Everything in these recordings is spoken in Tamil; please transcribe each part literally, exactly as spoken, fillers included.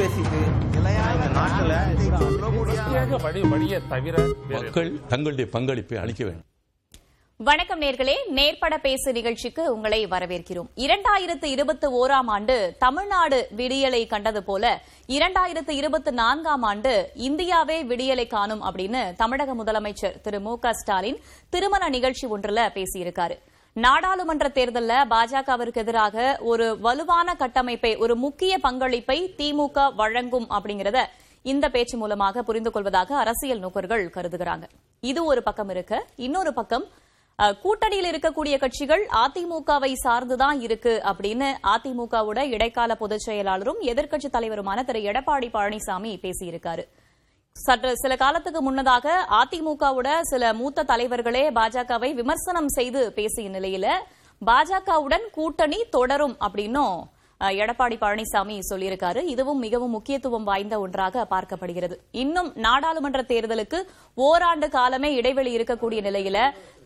பேசிட்டு மக்கள் தங்களுடைய பங்களிப்பை அளிக்க வேண்டும். வணக்கம் நேர்களே, நேர்பட பேசு நிகழ்ச்சிக்கு உங்களை வரவேற்கிறோம். இரண்டாயிரத்து இருபத்தி ஓராம் ஆண்டு தமிழ்நாடு விடியலை கண்டது போல இரண்டாயிரத்து இருபத்தி நான்காம் ஆண்டு இந்தியாவே விடியலை காணும் அப்படின்னு தமிழக முதலமைச்சர் திரு மு க ஸ்டாலின் திருமண நிகழ்ச்சி ஒன்றில் பேசியிருக்காரு. நாடாளுமன்ற தேர்தலில் பாஜகவிற்கு எதிராக ஒரு வலுவான கட்டமைப்பை, ஒரு முக்கிய பங்களிப்பை திமுக வழங்கும் அப்படிங்கறத இந்த பேச்சு மூலமாக புரிந்து கொள்வதாக அரசியல் நோக்கர்கள் கருதுகிறாங்க. இது ஒரு பக்கம் இருக்க, இன்னொரு பக்கம் கூட்டணியில் இருக்கக்கூடிய கட்சிகள் அதிமுகவை சார்ந்துதான் இருக்கு அப்படின்னு அதிமுகவோட இடைக்கால பொதுச் செயலாளரும் எதிர்க்கட்சித் தலைவருமான திரு எடப்பாடி பழனிசாமி பேசியிருக்காரு. சற்று சில காலத்துக்கு முன்னதாக அதிமுகவோட சில மூத்த தலைவர்களே பாஜகவை விமர்சனம் செய்து பேசிய நிலையில பாஜகவுடன் கூட்டணி தொடரும் அப்படின்னும் எடப்பாடி பழனிசாமி சொல்லியிருக்காரு. இதுவும் மிகவும் முக்கியத்துவம் வாய்ந்த ஒன்றாக பார்க்கப்படுகிறது. இன்னும் நாடாளுமன்ற தேர்தலுக்கு ஓராண்டு காலமே இடைவெளி இருக்கக்கூடிய நிலையில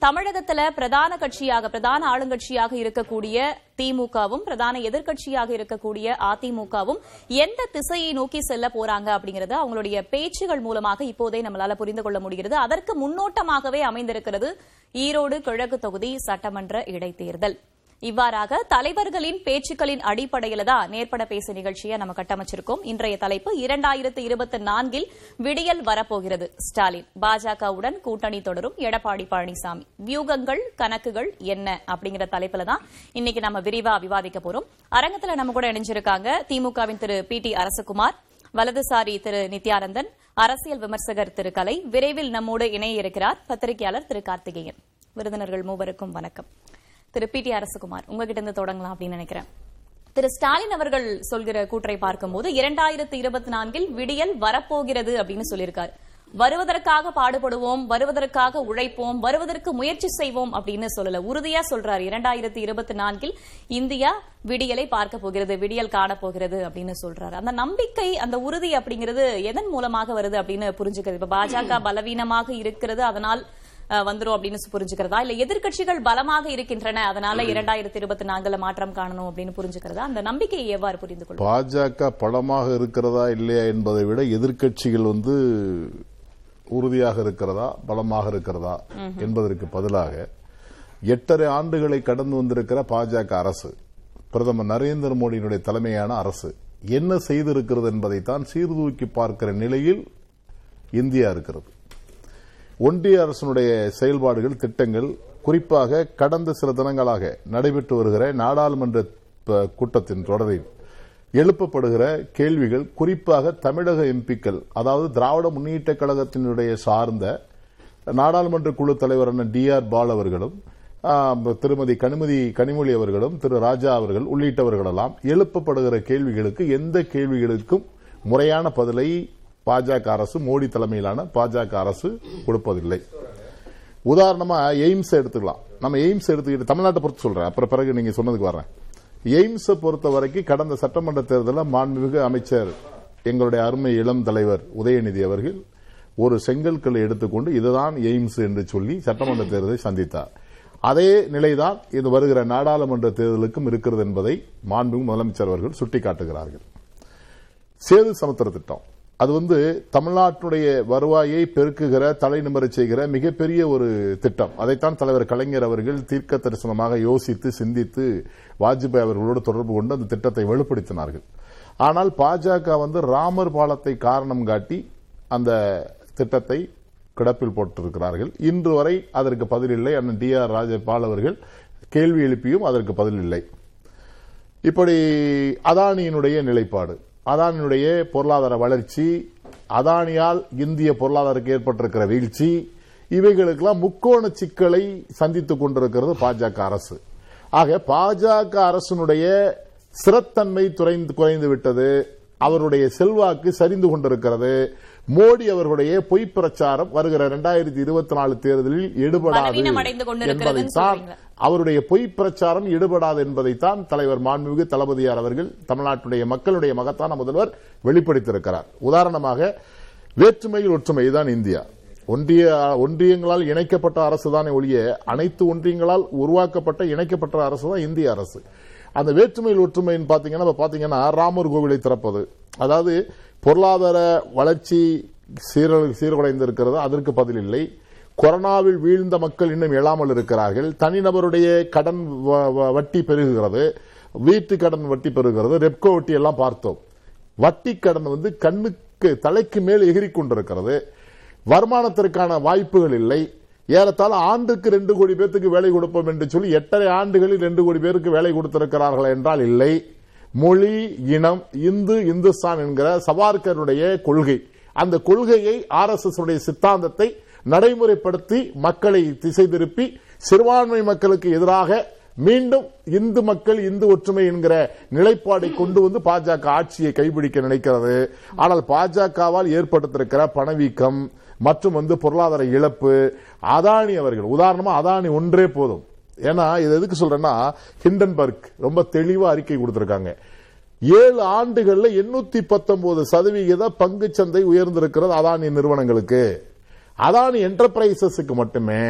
தமிழகத்துல பிரதான கட்சியாக, பிரதான ஆளுங்கட்சியாக இருக்கக்கூடிய திமுகவும் பிரதான எதிர்க்கட்சியாக இருக்கக்கூடிய அதிமுகவும் எந்த திசையை நோக்கி செல்ல போறாங்க அப்படிங்கறது அவங்களுடைய பேச்சுகள் மூலமாக இப்போதே நம்மளால புரிந்து கொள்ள முடிகிறது. அதற்கு முன்னோட்டமாகவே அமைந்திருக்கிறது ஈரோடு கிழக்கு தொகுதி சட்டமன்ற இடைத்தேர்தல். இவ்வாறாக தலைவர்களின் பேச்சுக்களின் அடிப்படையில தான் நேர்பட பேசு நிகழ்ச்சியை நம்ம கட்டமைச்சிருக்கோம். இன்றைய தலைப்பு இரண்டாயிரத்து இருபத்தி நான்கில் விடியல் வரப்போகிறது, ஸ்டாலின் பாஜகவுடன் கூட்டணி தொடரும், எடப்பாடி பழனிசாமி வியூகங்கள் கணக்குகள் என்ன அப்படிங்கிற தலைப்புல தான் இன்னைக்கு நம்ம விரிவா விவாதிக்க போறோம். அரங்கத்துல நம்ம கூட இணைஞ்சிருக்காங்க திமுகவின் திரு பி டி அரசகுமார், வலதுசாரி திரு நித்யானந்தன், அரசியல் விமர்சகர் திரு கலை. விரைவில் நம்மோடு இணைய இருக்கிறார் பத்திரிகையாளர் திரு கார்த்திகேயன். விருந்தினர்கள் மூவருக்கும் வணக்கம். திரு பி டி அரசகுமார், உங்ககிட்ட இருந்து தொடங்கலாம் அப்படின்னு நினைக்கிறேன். திரு ஸ்டாலின் அவர்கள் சொல்கிற கூற்றை பார்க்கும்போது இரண்டாயிரத்தி இருபத்தி நான்கில் விடியல் வரப்போகிறது அப்படின்னு சொல்லியிருக்காரு. வருவதற்காக பாடுபடுவோம், வருவதற்காக உழைப்போம், வருவதற்கு முயற்சி செய்வோம் அப்படின்னு சொல்லல, உறுதியா சொல்றாரு. இரண்டாயிரத்தி இருபத்தி நான்கில் இந்தியா விடியலை பார்க்க போகிறது, விடியல் காணப்போகிறது அப்படின்னு சொல்றாரு. அந்த நம்பிக்கை, அந்த உறுதி அப்படிங்கிறது எதன் மூலமாக வருது அப்படின்னு புரிஞ்சுக்கிறது. இப்ப பாஜக பலவீனமாக இருக்கிறது, அதனால் வந்துரும் அப்படின்னு புரிஞ்சுக்கிறதா, இல்ல எதிர்கட்சிகள் பலமாக இருக்கின்றன அதனால இரண்டாயிரத்தி இருபத்தி நான்குல மாற்றம் காணணும் அப்படின்னு புரிஞ்சுக்கிறதா? அந்த நம்பிக்கையை எவ்வாறு புரிந்து கொள்ளும்? பாஜக பலமாக இருக்கிறதா இல்லையா என்பதை விட எதிர்கட்சிகள் வந்து உறுதியாக இருக்கிறதா, பலமாக இருக்கிறதா என்பதற்கு பதிலாக எட்டரை ஆண்டுகளை கடந்து வந்திருக்கிற பாஜக அரசு, பிரதமர் நரேந்திர மோடியினுடைய தலைமையான அரசு என்ன செய்திருக்கிறது என்பதைத்தான் சீர்தூக்கி பார்க்கிற நிலையில் இந்தியா இருக்கிறது. ஒன்றிய அரசனுடைய செயல்பாடுகள், திட்டங்கள், குறிப்பாக கடந்த சில தினங்களாக நடைபெற்று வருகிற நாடாளுமன்ற கூட்டத்தின் தொடரில் எழுப்பப்படுகிற கேள்விகள், குறிப்பாக தமிழக எம்பிக்கள், அதாவது திராவிட முன்னேற்ற கழகத்தினுடைய சார்ந்த நாடாளுமன்ற குழு தலைவரான டி ஆர் பால் அவர்களும் திருமதி கனிமொழி கனிமொழி அவர்களும் திரு ராஜா அவர்கள் உள்ளிட்டவர்களெல்லாம் எழுப்பப்படுகிற கேள்விகளுக்கு, எந்த கேள்விகளுக்கும் முறையான பதிலை பாஜக அரசு, மோடி தலைமையிலான பாஜக அரசு கொடுப்பதில்லை. உதாரணமா எய்ம்ஸ் எடுத்துக்கலாம். நம்ம எய்ம்ஸ் எடுத்துக்கிட்டு தமிழ்நாட்டை பொறுத்து சொல்றேன், அப்புறம் பிறகு நீங்க சொன்னதுக்கு வர்றேன். எய்ம்ஸை பொறுத்த வரைக்கும் கடந்த சட்டமன்ற தேர்தலில் மாண்புமிகு அமைச்சர், எங்களுடைய அருமை இளம் தலைவர் உதயநிதி அவர்கள் ஒரு செங்கல்களை எடுத்துக்கொண்டு இதுதான் எய்ம்ஸ் என்று சொல்லி சட்டமன்ற தேர்தலை சந்தித்தார். அதே நிலைதான் இது வருகிற நாடாளுமன்ற தேர்தலுக்கும் இருக்கிறது என்பதை மாண்புமிகு முதலமைச்சர் அவர்கள் சுட்டிக்காட்டுகிறார்கள். சேது சமுத்திர திட்டம், அது வந்து தமிழ்நாட்டுடைய வருவாயை பெருக்குகிற, தலை நிமிர செய்கிற மிகப்பெரிய ஒரு திட்டம். அதைத்தான் தலைவர் கலைஞர் அவர்கள் தீர்க்க தரிசனமாக யோசித்து சிந்தித்து வாஜ்பாய் அவர்களோடு தொடர்பு கொண்டு அந்த திட்டத்தை வலுப்படுத்தினார்கள். ஆனால் பாஜக வந்து ராமர் பாலத்தை காரணம் காட்டி அந்த திட்டத்தை கிடப்பில் போட்டிருக்கிறார்கள். இன்று வரை அதற்கு பதிலில்லை. அண்ணன் டி ஆர் ராஜா பால் அவர்கள் கேள்வி எழுப்பியும் அதற்கு பதிலில்லை. இப்படி அதானியினுடைய நிலைப்பாடு, அதானியுடைய பொருளாதார வளர்ச்சி, அதானியால் இந்திய பொருளாதாரத்துக்கு ஏற்பட்டிருக்கிற வீழ்ச்சி, இவைகளுக்கெல்லாம் முக்கோண சிக்கலை சந்தித்துக் கொண்டிருக்கிறது பாஜக அரசு. ஆக பாஜக அரசினுடைய சிறத்தன்மை குறைந்து விட்டது, அவருடைய செல்வாக்கு சரிந்து கொண்டிருக்கிறது. மோடி அவர்களுடைய பொய் பிரச்சாரம் வருகிற இரண்டாயிரத்தி இருபத்தி நாலு தேர்தலில் எடுபடாது என்பதைத்தான், அவருடைய பொய் பிரச்சாரம் எடுபடாது என்பதைத்தான் தலைவர் மாண்புமிகு தளபதியார் அவர்கள், தமிழ்நாட்டுடைய மக்களுடைய மகத்தான முதல்வர் வெளிப்படுத்தியிருக்கிறார். உதாரணமாக வேற்றுமையில் ஒற்றுமை தான் இந்தியா. ஒன்றிய ஒன்றியங்களால் இணைக்கப்பட்ட அரசு தானே ஒழிய அனைத்து ஒன்றியங்களால் உருவாக்கப்பட்ட இணைக்கப்பட்ட அரசு தான் இந்திய அரசு. அந்த வேற்றுமையில் ஒற்றுமைன்னு பாத்தீங்கன்னா, ராமர் கோவிலை திறப்பது, அதாவது பொருளாதார வளர்ச்சி சீரழு சீர்குலைந்திருக்கிறது, அதற்கு பதில் இல்லை. கொரோனாவில் வீழ்ந்த மக்கள் இன்னும் எழாமல் இருக்கிறார்கள். தனிநபருடைய கடன் வட்டி பெருகுகிறது, வீட்டு கடன் வட்டி பெருகிறது, ரெப்கோ வட்டி எல்லாம் பார்த்தோம். வட்டி கடன் வந்து கண்ணுக்கு தலைக்கு மேல் எகிரி கொண்டிருக்கிறது. வருமானத்திற்கான வாய்ப்புகள் இல்லை. ஏறத்தாழ ஆண்டுக்கு ரெண்டு கோடி பேருக்கு வேலை கொடுப்போம் என்று சொல்லி எட்டரை ஆண்டுகளில் ரெண்டு கோடி பேருக்கு வேலை கொடுத்திருக்கிறார்கள் என்றால் இல்லை. மொழி, இனம், இந்து, இந்துஸ்தான் என்கிற சவார்கருடைய கொள்கை, அந்த கொள்கையை ஆர் எஸ் எஸ் உடைய சித்தாந்தத்தை நடைமுறைப்படுத்தி மக்களை திசை திருப்பி சிறுபான்மை மக்களுக்கு எதிராக மீண்டும் இந்து மக்கள் இந்து ஒற்றுமை என்கிற நிலைப்பாடை கொண்டு வந்து பாஜக ஆட்சியை கைப்பிடிக்க நினைக்கிறது. ஆனால் பாஜகவால் ஏற்படுத்திருக்கிற பணவீக்கம் மற்றும் வந்து பொருளாதார இழப்பு, அதானி அவர்கள் உதாரணமா அதானி ஒன்றே போதும். ஏன்னா இது எதுக்கு சொல்றேன்னா, ஹிண்டன்பர்க் ரொம்ப தெளிவா அறிக்கை கொடுத்திருக்காங்க. ஏழு ஆண்டுகள்ல எண்ணூத்தி பத்தொன்பது சதவிகித பங்கு சந்தை உயர்ந்திருக்கிறது அதானி நிறுவனங்களுக்கு. அதானி என்டர்பிரைசஸுக்கு மட்டுமே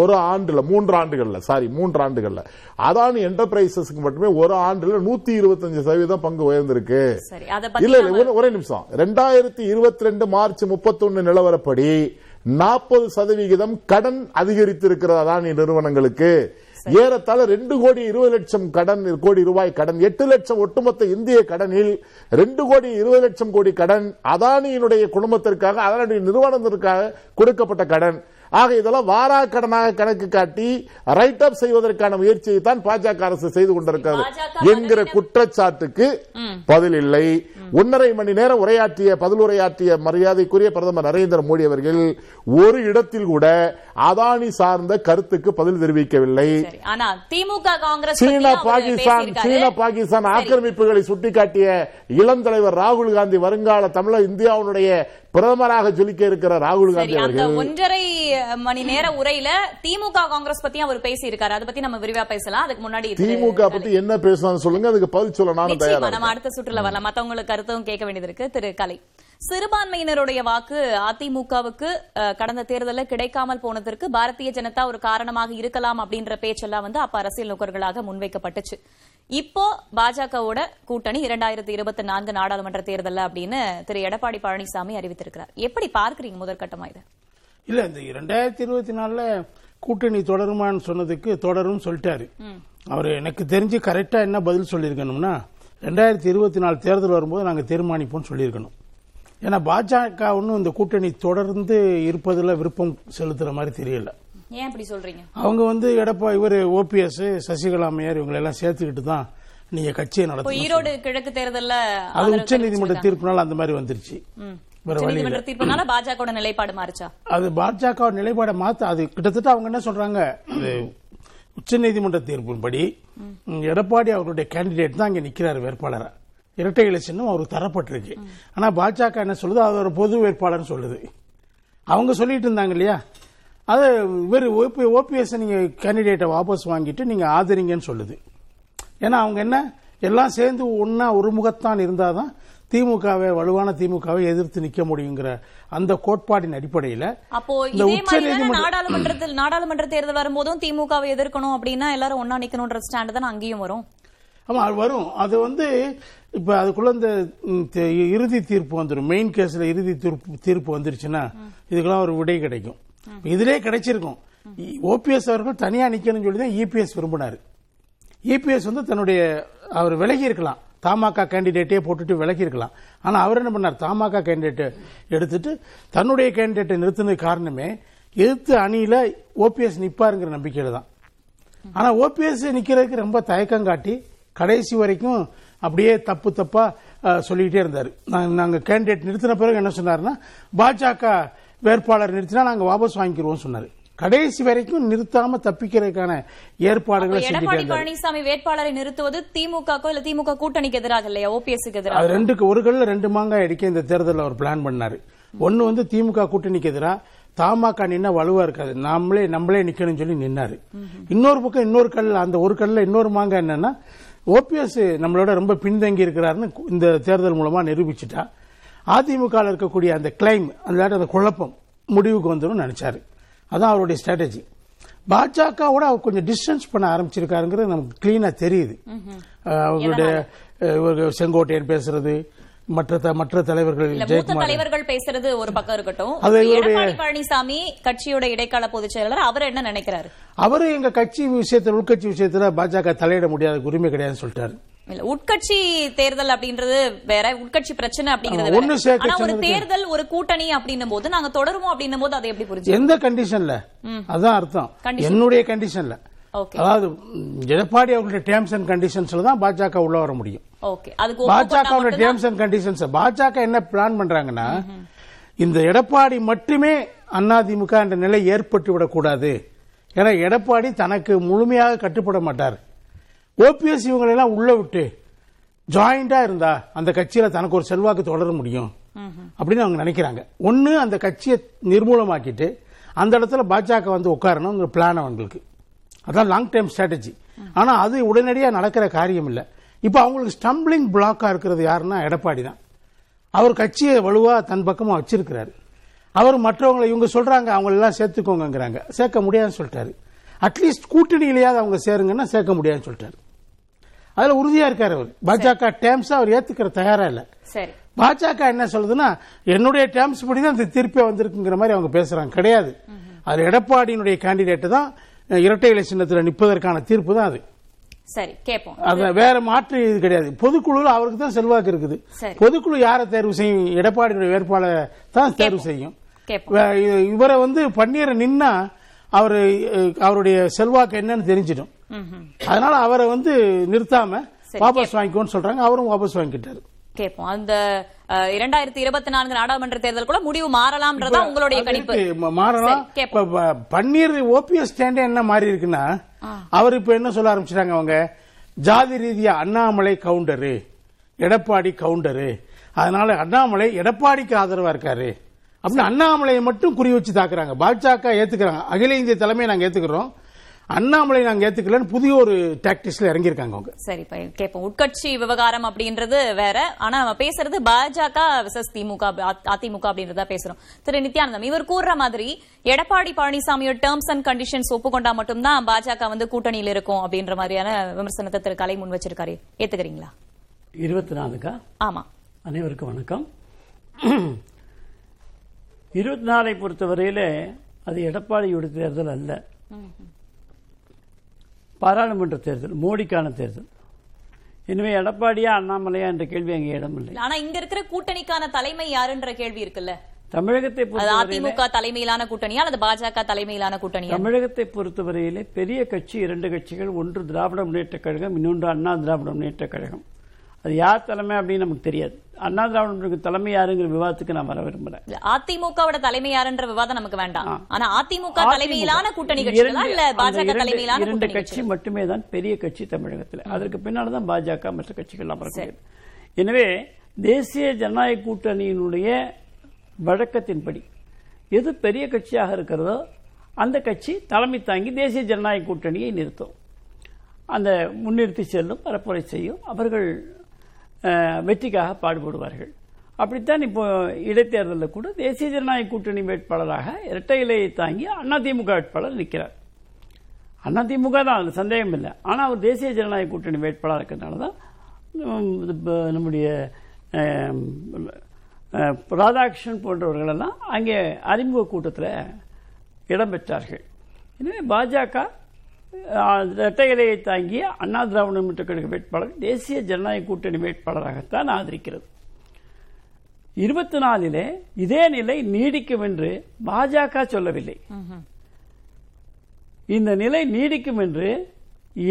ஒரு ஆண்டுல மூன்று ஆண்டுகள்ல சாரி மூன்று ஆண்டுகள்ல அதானி என்டர்பிரைசஸுக்கு மட்டுமே ஒரு ஆண்டுல நூத்தி இருபத்தி அஞ்சு சதவீதம் பங்கு உயர்ந்திருக்கு. இல்ல இல்ல ஒரே நிமிஷம். ரெண்டாயிரத்தி இருபத்தி ரெண்டு மார்ச் முப்பத்தி ஒன்னு நிலவரப்படி நாற்பது சதவிகிதம் கடன் அதிகரித்திருக்கிறது அதானி நிறுவனங்களுக்கு. ஏறத்தாழ ரெண்டு கோடி இருபது லட்சம் கடன் கோடி ரூபாய் கடன், எட்டு லட்சம் ஒட்டுமொத்த இந்திய கடனில் ரெண்டு கோடி இருபது லட்சம் கோடி கடன் அதானியினுடைய குடும்பத்திற்காக, அதானி நிறுவனத்திற்காக கொடுக்கப்பட்ட கடன். ஆக இதெல்லாம் வாரா கடனாக கணக்கு காட்டி ரைட் ஆப் செய்வதற்கான முயற்சியை தான் பாஜக அரசு செய்து கொண்டிருக்கிறது என்கிற குற்றச்சாட்டுக்கு பதில் இல்லை. ஒன்றரை மணி நேரம் உரையாற்றிய பதில் உரையாற்றிய மரியாதைக்குரிய பிரதமர் நரேந்திர மோடி அவர்கள் ஒரு இடத்தில் கூட அதானி சார்ந்த கருத்துக்கு பதில் தெரிவிக்கவில்லை. திமுக காங்கிரஸ் சீனா பாகிஸ்தான் சீனா பாகிஸ்தான் ஆக்கிரமிப்புகளை சுட்டிக்காட்டிய இளம் தலைவர் ராகுல் காந்தி, வருங்கால தமிழ இந்தியாவுடைய பிரதமராக ஜொலிக்க இருக்கிற ராகுல் காந்தி அவர்கள் ஒன்றரை மணி நேர உரையில திமுக காங்கிரஸ் பத்தி அவர் பேசி இருக்காரு. அதை பத்தி நம்ம விரிவா பேசலாம். அதுக்கு முன்னாடி திமுக பத்தி என்ன பேசலாம் சொல்லுங்க, அதுக்கு பதில் சொல்லணும் தயாரா. நம்ம அடுத்த சுற்றுல வரலாம், மத்தவங்களுக்கு கருத்தும் கேட்க வேண்டியது இருக்கு. திரு கலை, சிறுபான்மையினருடைய வாக்கு அதிமுகவுக்கு கடந்த தேர்தலில் கிடைக்காமல் போனதற்கு பாரதிய ஜனதா ஒரு காரணமாக இருக்கலாம் அப்படின்ற பேச்செல்லாம் வந்து அப்ப அரசியல் நோக்கர்களாக முன்வைக்கப்பட்டுச்சு. இப்போ பாஜகவோட கூட்டணி இரண்டாயிரத்தி இருபத்தி நான்கு நாடாளுமன்ற தேர்தல் அப்படின்னு திரு எடப்பாடி பழனிசாமி அறிவித்திருக்கிறார். எப்படி பார்க்கிறீங்க முதற்கட்டமா இதை? இல்ல, இந்த இரண்டாயிரத்தி இருபத்தி நாலுல கூட்டணி தொடருமான்னு சொன்னதுக்கு தொடரும் சொல்லிட்டாரு அவரு. எனக்கு தெரிஞ்சு கரெக்டா என்ன பதில் சொல்லியிருக்கணும்னா, ரெண்டாயிரத்தி இருபத்தி நாலு தேர்தல் வரும்போது நாங்க தீர்மானிப்போம்னு சொல்லியிருக்கணும். ஏன்னா பாஜக ஒன்னும் இந்த கூட்டணி தொடர்ந்து இருப்பதுல விருப்பம் செலுத்துற மாதிரி தெரியல. ஏன் அப்படி சொல்றீங்க? அவங்க வந்து எடப்பாடி இவர் ஓபிஎஸ் சசிகலா மேயர் இவங்க எல்லாம் சேர்த்துக்கிட்டு தான் நீங்க கட்சியை நடத்துங்க. ஈரோடு கிழக்கு தேர்தல்ல அது உச்ச நீதிமன்ற தீர்ப்புனால அந்த மாதிரி வந்துருச்சு. பாஜக நிலைப்பாடு மாறிச்சா? அது பாஜக நிலைப்பாடை மாத்த அது கிட்டத்தட்ட அவங்க என்ன சொல்றாங்க, உச்ச நீதிமன்ற தீர்ப்பின்படி எடப்பாடி அவருடைய கேண்டிடேட் தான் இங்க நிக்கிறாரு வேட்பாளரா. இரட்டை இலை சின்னம் அவருக்கு தரப்பட்டிருக்கு. ஆனா பாஜக என்ன சொல்லுது, அவரோட பொது வேட்பாளர் சொல்லுது. அவங்க சொல்லிட்டு இருந்தாங்க இல்லையா, அது இவர் ஓபிஎஸ் நீங்க கேண்டிடேட்டை வாபஸ் வாங்கிட்டு நீங்க ஆதரிங்கன்னு சொல்லுது. ஏன்னா அவங்க என்ன எல்லாம் சேர்ந்து ஒன்னா ஒரு முகத்தான் இருந்தாதான் திமுகவை வலுவான திமுகவை எதிர்த்து நிக்க முடியுங்கிற அந்த கோட்பாட்டின் அடிப்படையில் நாடாளுமன்றத்தில் நாடாளுமன்ற தேர்தல் வரும்போதும் திமுகவை எதிர்க்கணும் அப்படின்னா எல்லாரும் ஒன்னா நிக்கணும்ன்ற ஸ்டாண்ட் தான் அங்கேயும் வரும். ஆமா வரும். அது வந்து இப்ப அதுக்குள்ள இந்த இறுதி தீர்ப்பு வந்துடும். மெயின் கேஸ்ல இறுதி தீர்ப்பு தீர்ப்பு வந்துருச்சுன்னா இதுக்கெல்லாம் ஒரு விடை கிடைக்கும். இதுலயே கிடைச்சிருக்கும். ஓபிஎஸ் அவர்கள் தனியா நிக்கணும்னு சொல்லிதான் இபிஎஸ் விரும்பினாரு. இபிஎஸ் வந்து தன்னுடைய அவர் விலகி இருக்கலாம், தமாக கேண்டிடேட்டே போட்டுட்டு விலகி இருக்கலாம். ஆனா அவர் என்ன பண்ணார், தமாக கேண்டிடேட்டை எடுத்துட்டு தன்னுடைய கேண்டிடேட்டை நிறுத்தின காரணமே எதிர்த்து அணியில ஓபிஎஸ் நிப்பாருங்கிற நம்பிக்கையில தான். ஆனா ஓபிஎஸ் நிக்கிறதுக்கு ரொம்ப தயக்கம் காட்டி கடைசி வரைக்கும் அப்படியே தப்பு தப்பா சொல்லிக்கிட்டே இருந்தார். நாங்க கேண்டிடேட் நிறுத்தின பிறகு என்ன சொன்னாருன்னா, பாஜக வேட்பாளர் நிறுத்தினா நாங்க வாபஸ் வாங்கிக்கிறோம் சொன்னாரு. கடைசி வரைக்கும் நிறுத்தாம தப்பிக்கிறதுக்கான ஏற்பாடுகளை எடப்பாடி பழனிசாமி வேட்பாளரை நிறுத்துவது திமுக திமுக கூட்டணிக்கு எதிராக இல்லையா, ஓபிஎஸ்க்கு எதிராக? ரெண்டுக்கு ஒரு கல்ல ரெண்டு மாங்காய் அடிக்க இந்த தேர்தலில் அவர் பிளான் பண்ணாரு. ஒன்னு வந்து திமுக கூட்டணிக்கு எதிராக தமாக நின்னா வலுவா இருக்காது, நம்மளே நம்மளே நிக்கணும் சொல்லி நின்னாரு. இன்னொரு பக்கம் இன்னொரு கல், அந்த ஒரு கல்ல இன்னொரு மாங்காய் என்னன்னா, ஓபிஎஸ் நம்மளோட ரொம்ப பின்தங்கி இருக்கிறாருன்னு இந்த தேர்தல் மூலமா நிரூபிச்சுட்டா அதிமுக இருக்கக்கூடிய அந்த கிளைம் அந்த அந்த குழப்பம் முடிவுக்கு வந்துடும் நினைச்சாரு. அதான் அவருடைய ஸ்ட்ராட்டஜி. பாஜகவோட அவர் கொஞ்சம் டிஸ்டன்ஸ் பண்ண ஆரம்பிச்சிருக்காருங்கிறது நமக்கு கிளீனா தெரியுது. அவருடைய செங்கோட்டையன் பேசுறது, மற்ற மற்ற தலைவர்கள் தலைவர்கள் பேசுறது ஒரு பக்கம் இருக்கட்டும். எடப்பாடி பழனிசாமி கட்சியோட இடைக்கால பொதுச் செயலாளர் அவர் என்ன நினைக்கிறாரு? அவரு எங்க கட்சி விஷயத்தில் உள்கட்சி விஷயத்துல பாஜக தலையிட முடியாத உரிமை கிடையாதுன்னு சொல்லிட்டாரு. உட்கட்சி தேர்தல் அப்படின்றது வேற, உட்கட்சி பிரச்சனை அப்படிங்கிறது ஒண்ணு சேர்க்க ஒரு தேர்தல் ஒரு கூட்டணி அப்படின்னும் போது நாங்க தொடருவோம் அப்படின்னும் போது அதை எப்படி புரிஞ்சு எந்த கண்டிஷன்ல அதான் அர்த்தம். என்னுடைய கண்டிஷன்ல அதாவது எடப்பாடி அவர்களுடைய டேர்ம்ஸ் அண்ட் கண்டிஷன்ஸ்ல தான் பாஜக உள்ள வர முடியும். பாஜகவுடைய டேர்ம்ஸ் அண்ட் கண்டிஷன்ஸ் பாஜக என்ன பிளான் பண்றாங்கன்னா இந்த எடப்பாடி மட்டுமே அதிமுக என்ற நிலை ஏற்பட்டு விடக்கூடாது. ஏன்னா எடப்பாடி தனக்கு முழுமையாக கட்டுப்பட மாட்டார். ஓபிஎஸ் இவங்களெல்லாம் உள்ள விட்டு ஜாயிண்டா இருந்தா அந்த கட்சியில தனக்கு ஒரு செல்வாக்கு தொடர முடியும் அப்படின்னு அவங்க நினைக்கிறாங்க. ஒன்னு அந்த கட்சியை நிர்மூலமாக்கிட்டு அந்த இடத்துல பாஜக வந்து உட்காரணும் பிளான் அவங்களுக்கு, அதான் லாங் டேர்ம் ஸ்ட்ராட்டஜி. ஆனா அது உடனடியா நடக்கிற காரியம் இல்லை. இப்ப அவங்களுக்கு ஸ்டம்பிளிங் பிளாக்கா இருக்கிறது யாருன்னா எடப்பாடி தான். அவர் கட்சியை வலுவா தன் பக்கமா வச்சிருக்கிறாரு. அவர் மற்றவங்களை இவங்க சொல்றாங்க அவங்களெல்லாம் சேர்த்துக்கோங்கிறாங்க, சேர்க்க முடியாதுன்னு சொல்லிட்டாரு. அட்லீஸ்ட் கூட்டணியிலேயாவது அவங்க சேருங்கன்னா சேர்க்க முடியாதுன்னு சொல்லிட்டாரு. அதுல உறுதியா இருக்காரு அவர். பாஜக டேர்ம்ஸ் அவர் ஏத்துக்கிற தயாரா இல்ல. பாஜக என்ன சொல்றதுன்னா என்னுடைய டேர்ம்ஸ் படி தான் இந்த தீர்ப்பே வந்திருக்குங்கிற மாதிரி அவங்க பேசுறாங்க. கிடையாது, அது எடப்பாடியினுடைய கேண்டிடேட் தான் இரட்டை இலை சின்னத்தில் நிற்பதற்கான தீர்ப்பு தான் அது. சரி, கேட்போம். அது வேற மாற்று இது கிடையாது. பொதுக்குழுல அவருக்கு தான் செல்வாக்கு இருக்குது. பொதுக்குழு யாரை தேர்வு செய்யும்? எடப்பாடியுடைய வேட்பாளரை தான் தேர்வு செய்யும். இவரை வந்து பன்னீர நின்னா அவரு அவருடைய செல்வாக்கு என்னன்னு தெரிஞ்சிடும். அதனால அவரை வந்து நிறுத்தாம வாபஸ் வாங்கிக்கோன்னு சொல்றாங்க. அவரும் வாபஸ் வாங்கிட்டாரு. கேட்போம். அந்த இரண்டாயிரத்தி இருபத்தி நான்கு நாடாளுமன்ற தேர்தல் கூட முடிவு மாறலாம் உங்களுடைய கணிப்பு மாறலாம். பன்னீர் ஓபிஎஸ் ஸ்டாண்டே என்ன மாறி இருக்குன்னா அவர் இப்ப என்ன சொல்ல ஆரம்பிச்சிட்டாங்க, அவங்க ஜாதி ரீதியா அண்ணாமலை கவுண்டரு எடப்பாடி கவுண்டரு, அதனால அண்ணாமலை எடப்பாடிக்கு ஆதரவா இருக்காரு அப்படின்னு அண்ணாமலையை மட்டும் குறி வச்சு தாக்குறாங்க. பாஜக ஏத்துக்கிறாங்க, அகில இந்திய தலைமையை நாங்க ஏத்துக்கிறோம், அண்ணாமலை நாங்க ஏத்துக்கலன்னு புதிய ஒரு டாக்டிக்ஸ்ல இறங்கியிருக்காங்க அவங்க. சரி, கேட்போம். உட்கட்சி விவகாரம் அப்படின்றது வேற, ஆனா நம்ம பேசுறது பாஜக விசஸ் திமுக அதிமுக அப்படின்றத பேசுறோம். திரு நித்யானந்தன், இவர் கூறுற மாதிரி எடப்பாடி பழனிசாமியோட டேர்ம்ஸ் அண்ட் கண்டிஷன்ஸ் ஒப்புக்கொண்டா மட்டும்தான் பாஜக வந்து கூட்டணியில் இருக்கும் அப்படின்ற மாதிரியான விமர்சனத்தை திரு கலை முன் வச்சிருக்காரு. ஏத்துக்கிறீங்களா? இருபத்தி நாலுக்கா? ஆமா. அனைவருக்கும் வணக்கம். இருபத்தி நாலை பொறுத்தவரையில அது எடப்பாடியோட தேர்தல் அல்ல, பாராளுமன்ற தேர்தல், மோடிக்கான தேர்தல். எனவே எடப்பாடியா அண்ணாமலையா என்ற கேள்வி அங்கே இடமில்லை. ஆனா இங்க இருக்கிற கூட்டணிக்கான தலைமை யாருன்ற கேள்வி இருக்குல்ல. தமிழகத்தை அதிமுக தலைமையிலான கூட்டணியா அல்லது பாஜக தலைமையிலான கூட்டணியா? தமிழகத்தை பொறுத்தவரையிலே பெரிய கட்சி இரண்டு கட்சிகள், ஒன்று திராவிட முன்னேற்ற கழகம், இன்னொன்று அண்ணா திராவிட முன்னேற்ற கழகம். அது யார் தலைமை அப்படின்னு நமக்கு தெரியாது. அண்ணா திராவிட தலைமை யாருங்கிற விவாதத்துக்கு நான் வர விரும்பல. அதிமுகவோட தலைமை யாருன்ற விவாதம் நமக்கு வேண்டாம். ஆனா அதிமுக தலைமையிலான கூட்டணி கட்சிகளா இல்ல பாஜக தலைமையிலான இரண்டு கட்சி மட்டுமே தான் பெரிய கட்சி தமிழகத்தில். அதற்கு பின்னால் தான் பாஜக மற்ற கட்சிகள்லாம் வரக்கூடாது. எனவே தேசிய ஜனநாயக கூட்டணியினுடைய வழக்கத்தின்படி எது பெரிய கட்சியாக இருக்கிறதோ அந்த கட்சி தலைமை தாங்கி தேசிய ஜனநாயக கூட்டணியை நிறுத்தும், அந்த முன்னிறுத்தி செல்லும், பரப்புரை செய்யும், அவர்கள் வெற்றிக்காக பாடுபடுவார்கள். அப்படித்தான் இப்போ இடைத்தேர்தலில் கூட தேசிய ஜனநாயக கூட்டணி வேட்பாளராக இரட்டை இலையை தாங்கி அதிமுக வேட்பாளர் நிற்கிறார். அதிமுக தான், அதில் சந்தேகம் இல்லை. ஆனால் அவர் தேசிய ஜனநாயக கூட்டணி வேட்பாளராக இருக்கிறதுனால தான் நம்முடைய ராதாகிருஷ்ணன் போன்றவர்களெல்லாம் அங்கே அறிமுக கூட்டத்தில் இடம்பெற்றார்கள். எனவே பாஜக இரட்டை இலையை தாங்கிய அண்ணா திராவிட முன்னேற்ற கழக வேட்பாளர் தேசிய ஜனநாயக கூட்டணி வேட்பாளராகத்தான் ஆதரிக்கிறது. இருபத்தி நாலிலே இதே நிலை நீடிக்கும் என்று பாஜக சொல்லவில்லை. இந்த நிலை நீடிக்கும் என்று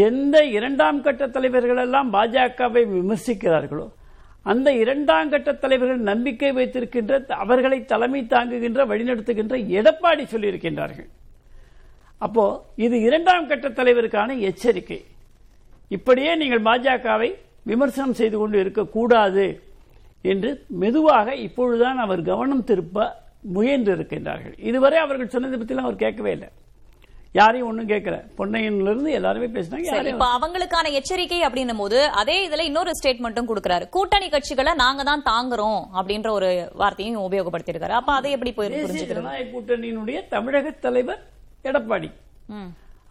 எந்த இரண்டாம் கட்ட தலைவர்கள் எல்லாம் பாஜகவை விமர்சிக்கிறார்களோ அந்த இரண்டாம் கட்ட தலைவர்கள் நம்பிக்கை வைத்திருக்கின்ற, அவர்களை தலைமை தாங்குகின்ற, வழிநடத்துகின்ற எடப்பாடி சொல்லியிருக்கின்றார்கள். அப்போ இது இரண்டாம் கட்ட தலைவருக்கான எச்சரிக்கை. இப்படியே நீங்கள் பாஜகவை விமர்சனம் செய்து கொண்டு இருக்கக்கூடாது என்று மெதுவாக இப்பொழுதுதான் அவர் கவனம் திருப்ப முயன்று இருக்கின்றார்கள். இதுவரை அவர்கள் சொன்னதை பற்றிலாம் அவர் கேட்கவே இல்லை, யாரையும் ஒன்றும் கேட்கல. பொன்னையிலிருந்து எல்லாருமே பேசினாங்க. இப்ப அவங்களுக்கான எச்சரிக்கை அப்படின்னும் போது அதே இதுல இன்னொரு ஸ்டேட்மெண்ட்டும் கொடுக்கிறாரு, கூட்டணி கட்சிகளை நாங்க தான் தாங்குறோம் அப்படின்ற ஒரு வார்த்தையும் உபயோகப்படுத்திருக்காரு. அப்ப அதை எப்படி போயிருக்கிறது? கூட்டணியினுடைய தமிழக தலைவர் எடப்பாடி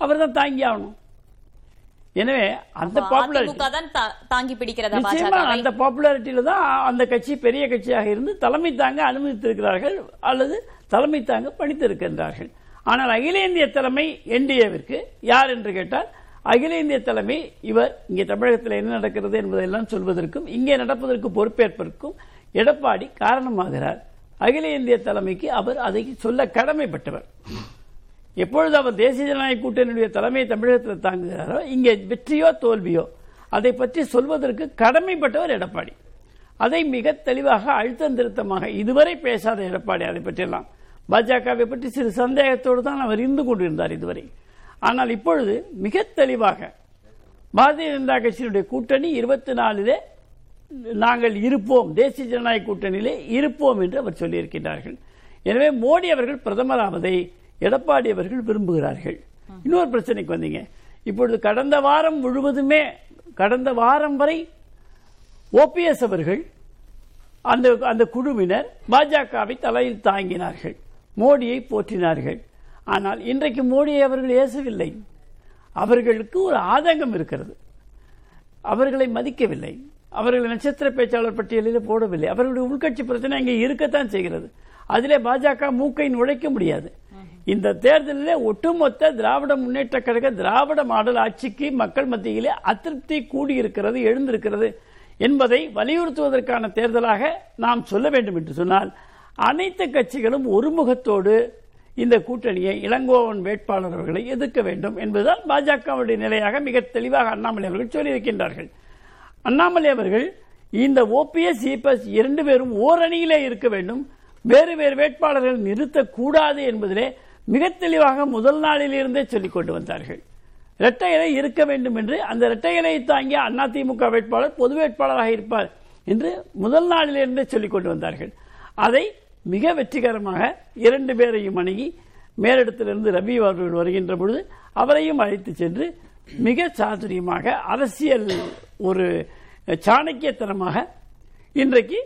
அவர் தான் தாங்கி ஆகணும். எனவே அந்த பாப்புலாரிட்டியில தான் அந்த கட்சி பெரிய கட்சியாக இருந்து தலைமை தாங்க அனுமதித்திருக்கிறார்கள் அல்லது தலைமை தாங்க பணித்திருக்கின்றார்கள். ஆனால் அகில இந்திய தலைமை என்டிஏவிற்கு யார் என்று கேட்டால் அகில இந்திய தலைமை இவர். இங்கே தமிழகத்தில் என்ன நடக்கிறது என்பதெல்லாம் சொல்வதற்கும் இங்கே நடப்பதற்கு பொறுப்பேற்பதற்கும் எடப்பாடி காரணமாகிறார். அகில இந்திய தலைமைக்கு அவர் அதை சொல்ல கடமைப்பட்டவர். எப்பொழுது அவர் தேசிய ஜனநாயக கூட்டணியுடைய தலைமையை தமிழகத்தில் தாங்குகிறாரோ இங்கே வெற்றியோ தோல்வியோ அதை பற்றி சொல்வதற்கு கடமைப்பட்டவர் எடப்பாடி. அதை மிக தெளிவாக அழுத்தம் திருத்தமாக இதுவரை பேசாத எடப்பாடி அதை பற்றியெல்லாம் பாஜகவை பற்றி சிறு சந்தேகத்தோடு தான் அவர் இருந்து கொண்டிருந்தார் இதுவரை. ஆனால் இப்பொழுது மிக தெளிவாக பாரதிய ஜனதா கட்சியினுடைய கூட்டணி இருபத்தி நாலிலே நாங்கள் இருப்போம், தேசிய ஜனநாயக கூட்டணியிலே இருப்போம் என்று அவர் சொல்லியிருக்கிறார்கள். எனவே மோடி அவர்கள் பிரதமராவதை எடப்பாடி அவர்கள் விரும்புகிறார்கள். இன்னொரு பிரச்சனைக்கு வந்தீங்க. இப்பொழுது கடந்த வாரம் முழுவதுமே கடந்த வாரம் வரை ஓபிஎஸ் அவர்கள் அந்த அந்த குழுவினர் பாஜகவை தலையில் தாங்கினார்கள், மோடியை போற்றினார்கள். ஆனால் இன்றைக்கு மோடியை அவர்கள் ஏசவில்லை. அவர்களுக்கு ஒரு ஆதங்கம் இருக்கிறது. அவர்களை மதிக்கவில்லை, அவர்களை நட்சத்திர பேச்சாளர் பட்டியலில் போடவில்லை. அவர்களுடைய உள்கட்சி பிரச்சனை அங்கே இருக்கத்தான் செய்கிறது. அதிலே பாஜக மூக்கை நுழைக்க முடியாது. இந்த தேர்தலில் ஒட்டுமொத்த திராவிட முன்னேற்ற கழக திராவிட மாடல் ஆட்சிக்கு மக்கள் மத்தியிலே அதிருப்தி கூடியிருக்கிறது, எழுந்திருக்கிறது என்பதை வலியுறுத்துவதற்கான தேர்தலாக நாம் சொல்ல வேண்டும் என்று சொன்னால் அனைத்து கட்சிகளும் ஒருமுகத்தோடு இந்த கூட்டணியை இளங்கோவன் வேட்பாளர்களை எதிர்க்க வேண்டும் என்பதுதான் பாஜகவுடைய நிலையாக மிக தெளிவாக அண்ணாமலை அவர்கள் சொல்லியிருக்கின்றார்கள். அண்ணாமலை அவர்கள் இந்த ஓபிஎஸ் சிபிஎஸ் இரண்டு பேரும் ஓரணியிலே இருக்க வேண்டும், வேறு வேறு வேட்பாளர்கள் நிறுத்தக்கூடாது என்பதிலே மிக தெளிவாக முதல் நாளிலிருந்தே சொல்லிக் கொண்டு வந்தார்கள். இரட்டை இலை இருக்க வேண்டும் என்று, அந்த இரட்டை இலையை தாங்கிய அதிமுக வேட்பாளர் பொது வேட்பாளராக இருப்பார் என்று முதல் நாளிலிருந்தே சொல்லிக் கொண்டு வந்தார்கள். அதை மிக வெற்றிகரமாக இரண்டு பேரையும் அணுகி மேலிடத்திலிருந்து ரவி அவர்கள் வருகின்ற பொழுது அவரையும் அழைத்து சென்று மிக சாதுரியமாக அரசியல் ஒரு சாணக்கியத்தனமாக இன்றைக்கு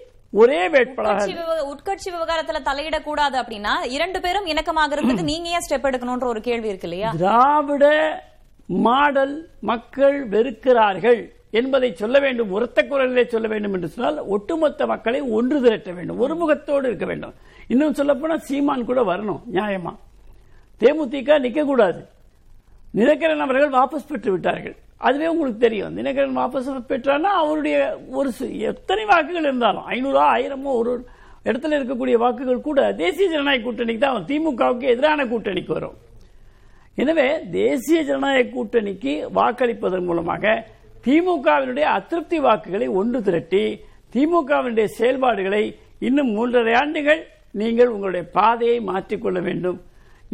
ஒரே வேட்பாளர் உட்கட்சி விவகாரத்தில் தலையிடக்கூடாது அப்படின்னா இரண்டு பேரும் இணக்கமாக இருந்தது நீங்க ஏன் ஸ்டெப் எடுக்கணும்ன்ற ஒரு கேள்வி இருக்கு இல்லையா? திராவிட மாடல் மக்கள் வெறுக்கிறார்கள் என்பதை சொல்ல வேண்டும், உரத்த குரலிலே சொல்ல வேண்டும் என்று சொன்னால் ஒட்டுமொத்த மக்களை ஒன்று திரட்ட வேண்டும், ஒருமுகத்தோடு இருக்க வேண்டும். இன்னும் சொல்லப்போனால் சீமான் கூட வரணும் நியாயமா. தேமுதிக நிற்கக்கூடாது. தினகரன் அவர்கள் வாபஸ் பெற்று விட்டார்கள், அதுவே உங்களுக்கு தெரியும். தினகரன் வாபஸ் பெற்றார்னா அவருடைய ஒரு எத்தனை வாக்குகள் இருந்தாலும் ஐநூறோ ஆயிரமோ ஒரு இடத்துல இருக்கக்கூடிய வாக்குகள் கூட தேசிய ஜனநாயக கூட்டணிக்கு தான், திமுகவுக்கு எதிரான கூட்டணிக்கு வரும். எனவே தேசிய ஜனநாயக கூட்டணிக்கு வாக்களிப்பதன் மூலமாக திமுகவினுடைய அதிருப்தி வாக்குகளை ஒன்று திரட்டி திமுகவினுடைய செயல்பாடுகளை இன்னும் மூன்றரை ஆண்டுகள் நீங்கள் உங்களுடைய பாதையை மாற்றிக்கொள்ள வேண்டும்.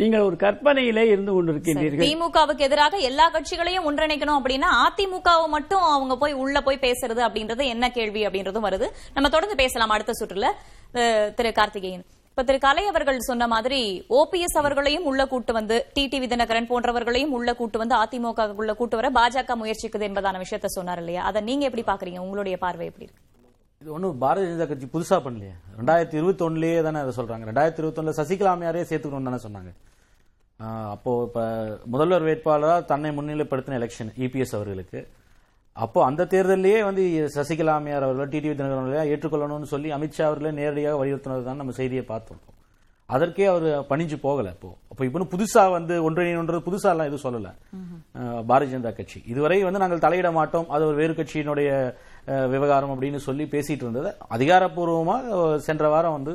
நீங்கள் ஒரு கற்பனையிலே இருந்து கொண்டிருக்கின்றீர்கள். திமுகவுக்கு எதிராக எல்லா கட்சிகளையும் ஒன்றிணைக்கணும் அப்படின்னா அதிமுகவை மட்டும் அவங்க போய் உள்ள போய் பேசுறது அப்படின்றது என்ன கேள்வி அப்படின்றதும் வருது. நம்ம தொடர்ந்து பேசலாம் அடுத்த சுற்றுல. திரு கார்த்திகேயன், இப்ப திரு கலை அவர்கள் சொன்ன மாதிரி ஓபிஎஸ் அவர்களையும் உள்ள கூட்டு வந்து டிடிவி தினகரன் போன்றவர்களையும் உள்ள கூட்டு வந்து அதிமுக உள்ள கூட்டு வர பாஜக முயற்சிக்குது என்பதான விஷயத்த சொன்னார் இல்லையா? அதை நீங்க எப்படி பாக்குறீங்க? உங்களுடைய பார்வை எப்படி இருக்கு? இது ஒன்றும் பாரதிய ஜனதா கட்சி புதுசா பண்ணலையே. ரெண்டாயிரத்தி இருபத்தி ஒன்னுலயே தானே அதை சொல்றாங்க. ரெண்டாயிரத்தி இருபத்தி ஒண்ணுல சசிகலா அம்மையாரையே சேர்த்துக்கணும்னு தானே சொன்னாங்க. அப்போ இப்ப முதல்வர் வேட்பாளராக தன்னை முன்னிலைப்படுத்தின எலெக்ஷன் இபிஎஸ் அவர்களுக்கு, அப்போ அந்த தேர்தலிலேயே வந்து சசிகலா அம்மையார் அவர்கள் டிடிவி தினகரன் அவர்களையும் ஏற்றுக்கொள்ளணும்னு சொல்லி அமித்ஷா அவர்களே நேரடியாக வலியுறுத்தினது தான் நம்ம செய்தியை பார்த்தோம். அதற்கே அவர் பணிஞ்சு போகல. இப்போ அப்போ இப்போ புதுசா வந்து ஒன்றிணைன்றது புதுசா எல்லாம் எதுவும் சொல்லல பாரதிய ஜனதா கட்சி. இதுவரை வந்து நாங்கள் தலையிட மாட்டோம், அது ஒரு வேறு கட்சியினுடைய விவகாரம் அப்படின்னு சொல்லி பேசிட்டு இருந்தது. அதிகாரப்பூர்வமா சென்ற வாரம் வந்து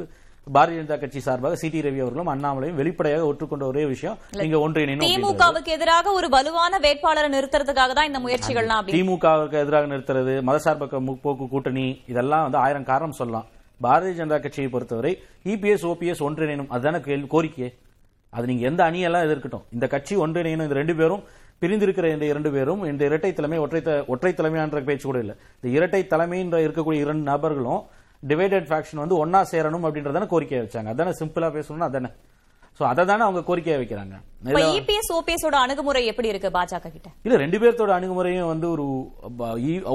பாரதிய ஜனதா கட்சி சார்பாக சி டி ரவி அவர்களும் அண்ணாமலையும் வெளிப்படையாக ஒற்றுக்கொண்ட ஒரே விஷயம் நீங்க ஒன்றிணைக்கணும். திமுகவுக்கு எதிராக ஒரு வலுவான வேட்பாளரை நிறுத்துறதுக்காக தான் இந்த முயற்சிகள். திமுகவுக்கு எதிராக நிறுத்துறது, மதசார்பற்ற முற்போக்கு கூட்டணி, இதெல்லாம் வந்து ஆயிரம் காரணம் சொல்லலாம். பாரதிய ஜனதா கட்சியை பொறுத்தவரை இபிஎஸ் ஓபிஎஸ் ஒன்றிணையணும், அதுதான கோரிக்கையே. அது நீங்க எந்த அணியெல்லாம் எதிர்க்கட்டும், இந்த கட்சி ஒன்றிணையணும். இந்த ரெண்டு பேரும் பிரிந்திருக்கிற இந்த இரண்டு பேரும் இந்த இரட்டை தலைமை ஒற்றை ஒற்றை தலைமையான்ற பேச்சு கூட இல்லை. இந்த இரட்டை தலைமைன்ற இருக்கக்கூடிய இரண்டு நபர்களும் டிவைடட் ஃபேக்ஷன் வந்து ஒன்னா சேரணும் அப்படின்றத கோரிக்கையை வச்சாங்க. அதானே சிம்பிளா பேசணும்னா அதானே. சோ அததானே அவங்க கோரிக்கையை வைக்கிறாங்க. இபிஎஸ் ஓபிஎஸோட அணுகுமுறை எப்படி இருக்கு பாஜக கிட்ட? இல்ல ரெண்டு பேர்த்தோட அணுகுமுறையும் வந்து ஒரு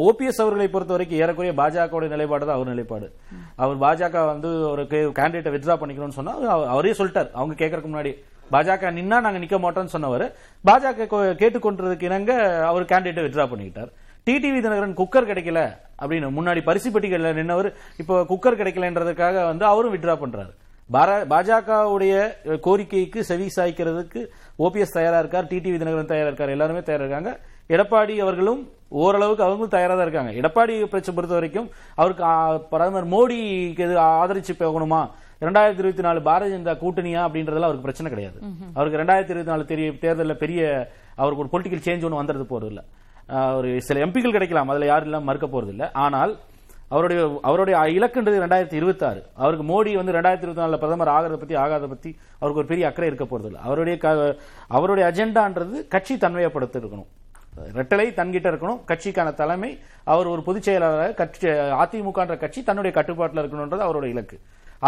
ஓபிஎஸ் அவர்களை பொறுத்த வரைக்கும் ஏறக்குறைய பாஜகவோட நிலைப்பாடு தான் அவர் நிலைப்பாடு. அவர் பாஜக வந்து ஒரு கேண்டிடேட்டை வித்ட்ரா பண்ணிக்கணும்னு சொன்னா அவரே சொல்லிட்டார் அவங்க கேட்கறதுக்கு முன்னாடி. பாஜக நின்னா நாங்க நிக்க மாட்டோம்னு சொன்னவர் பாஜக கேட்டுக்கொண்டதுக்கு இணங்க அவர் கேண்டிடேட் வித்ட்ரா பண்ணிட்டார். டிடிவி தினகரன் குக்கர் கிடைக்கல அப்படின்னு முன்னாடி பரிசு பெட்டிகள்ல நின்னவர் இப்ப குக்கர் கிடைக்கலன்றதுக்காக வந்து அவரும் வித்ட்ரா பண்றாரு. பாஜகவுடைய கோரிக்கைக்கு செவி சாய்க்கிறதுக்கு ஓபிஎஸ் தயாரா இருக்கார், டிடிவி தினகரன் தயாரா இருக்கார், எல்லாருமே தயாரா இருக்காங்க. எடப்பாடி அவர்களும் ஓரளவுக்கு அவங்களும் தயாரா தான் இருக்காங்க. எடப்பாடி பிரச்சனை பொறுத்த வரைக்கும் அவருக்கு பிரதமர் மோடிக்கு ஆதரிச்சு போகணுமா, இரண்டாயிரத்தி இருபத்தி நாலு பாரதிய ஜனதா கூட்டணியா அப்படின்றதுல அவருக்கு பிரச்சனை கிடையாது. அவருக்கு இரண்டாயிரத்தி இருபத்தி நாலு தெரிய தேர்தலில் பெரிய அவருக்கு ஒரு பொலிட்டிக்கல் சேஞ்ச் ஒன்று வந்துறது போறது இல்லை. ஒரு சில எம்பிக்கள் கிடைக்கலாம், அதுல யாரும் இல்லாம மறுக்க போறது இல்லை. ஆனால் அவருடைய அவருடைய இலக்குன்றது இரண்டாயிரத்தி இருபத்தி ஆறு. அவருக்கு மோடி வந்து ரெண்டாயிரத்தி இருபத்தி நாலுல பிரதமர் ஆகிறத பத்தி ஆகாத பத்தி அவருக்கு ஒரு பெரிய அக்கறை இருக்க போறது இல்லை. அவருடைய அவருடைய அஜெண்டான்றது கட்சி தன்மையப்படுத்த இருக்கணும், ரெட்டலை தன்கிட்ட இருக்கணும், கட்சிக்கான தலைமை, அவர் ஒரு பொதுச் செயலாளராக கட்சி அதிமுகன்ற கட்சி தன்னுடைய கட்டுப்பாட்டில் இருக்கணும்ன்றது அவருடைய இலக்கு.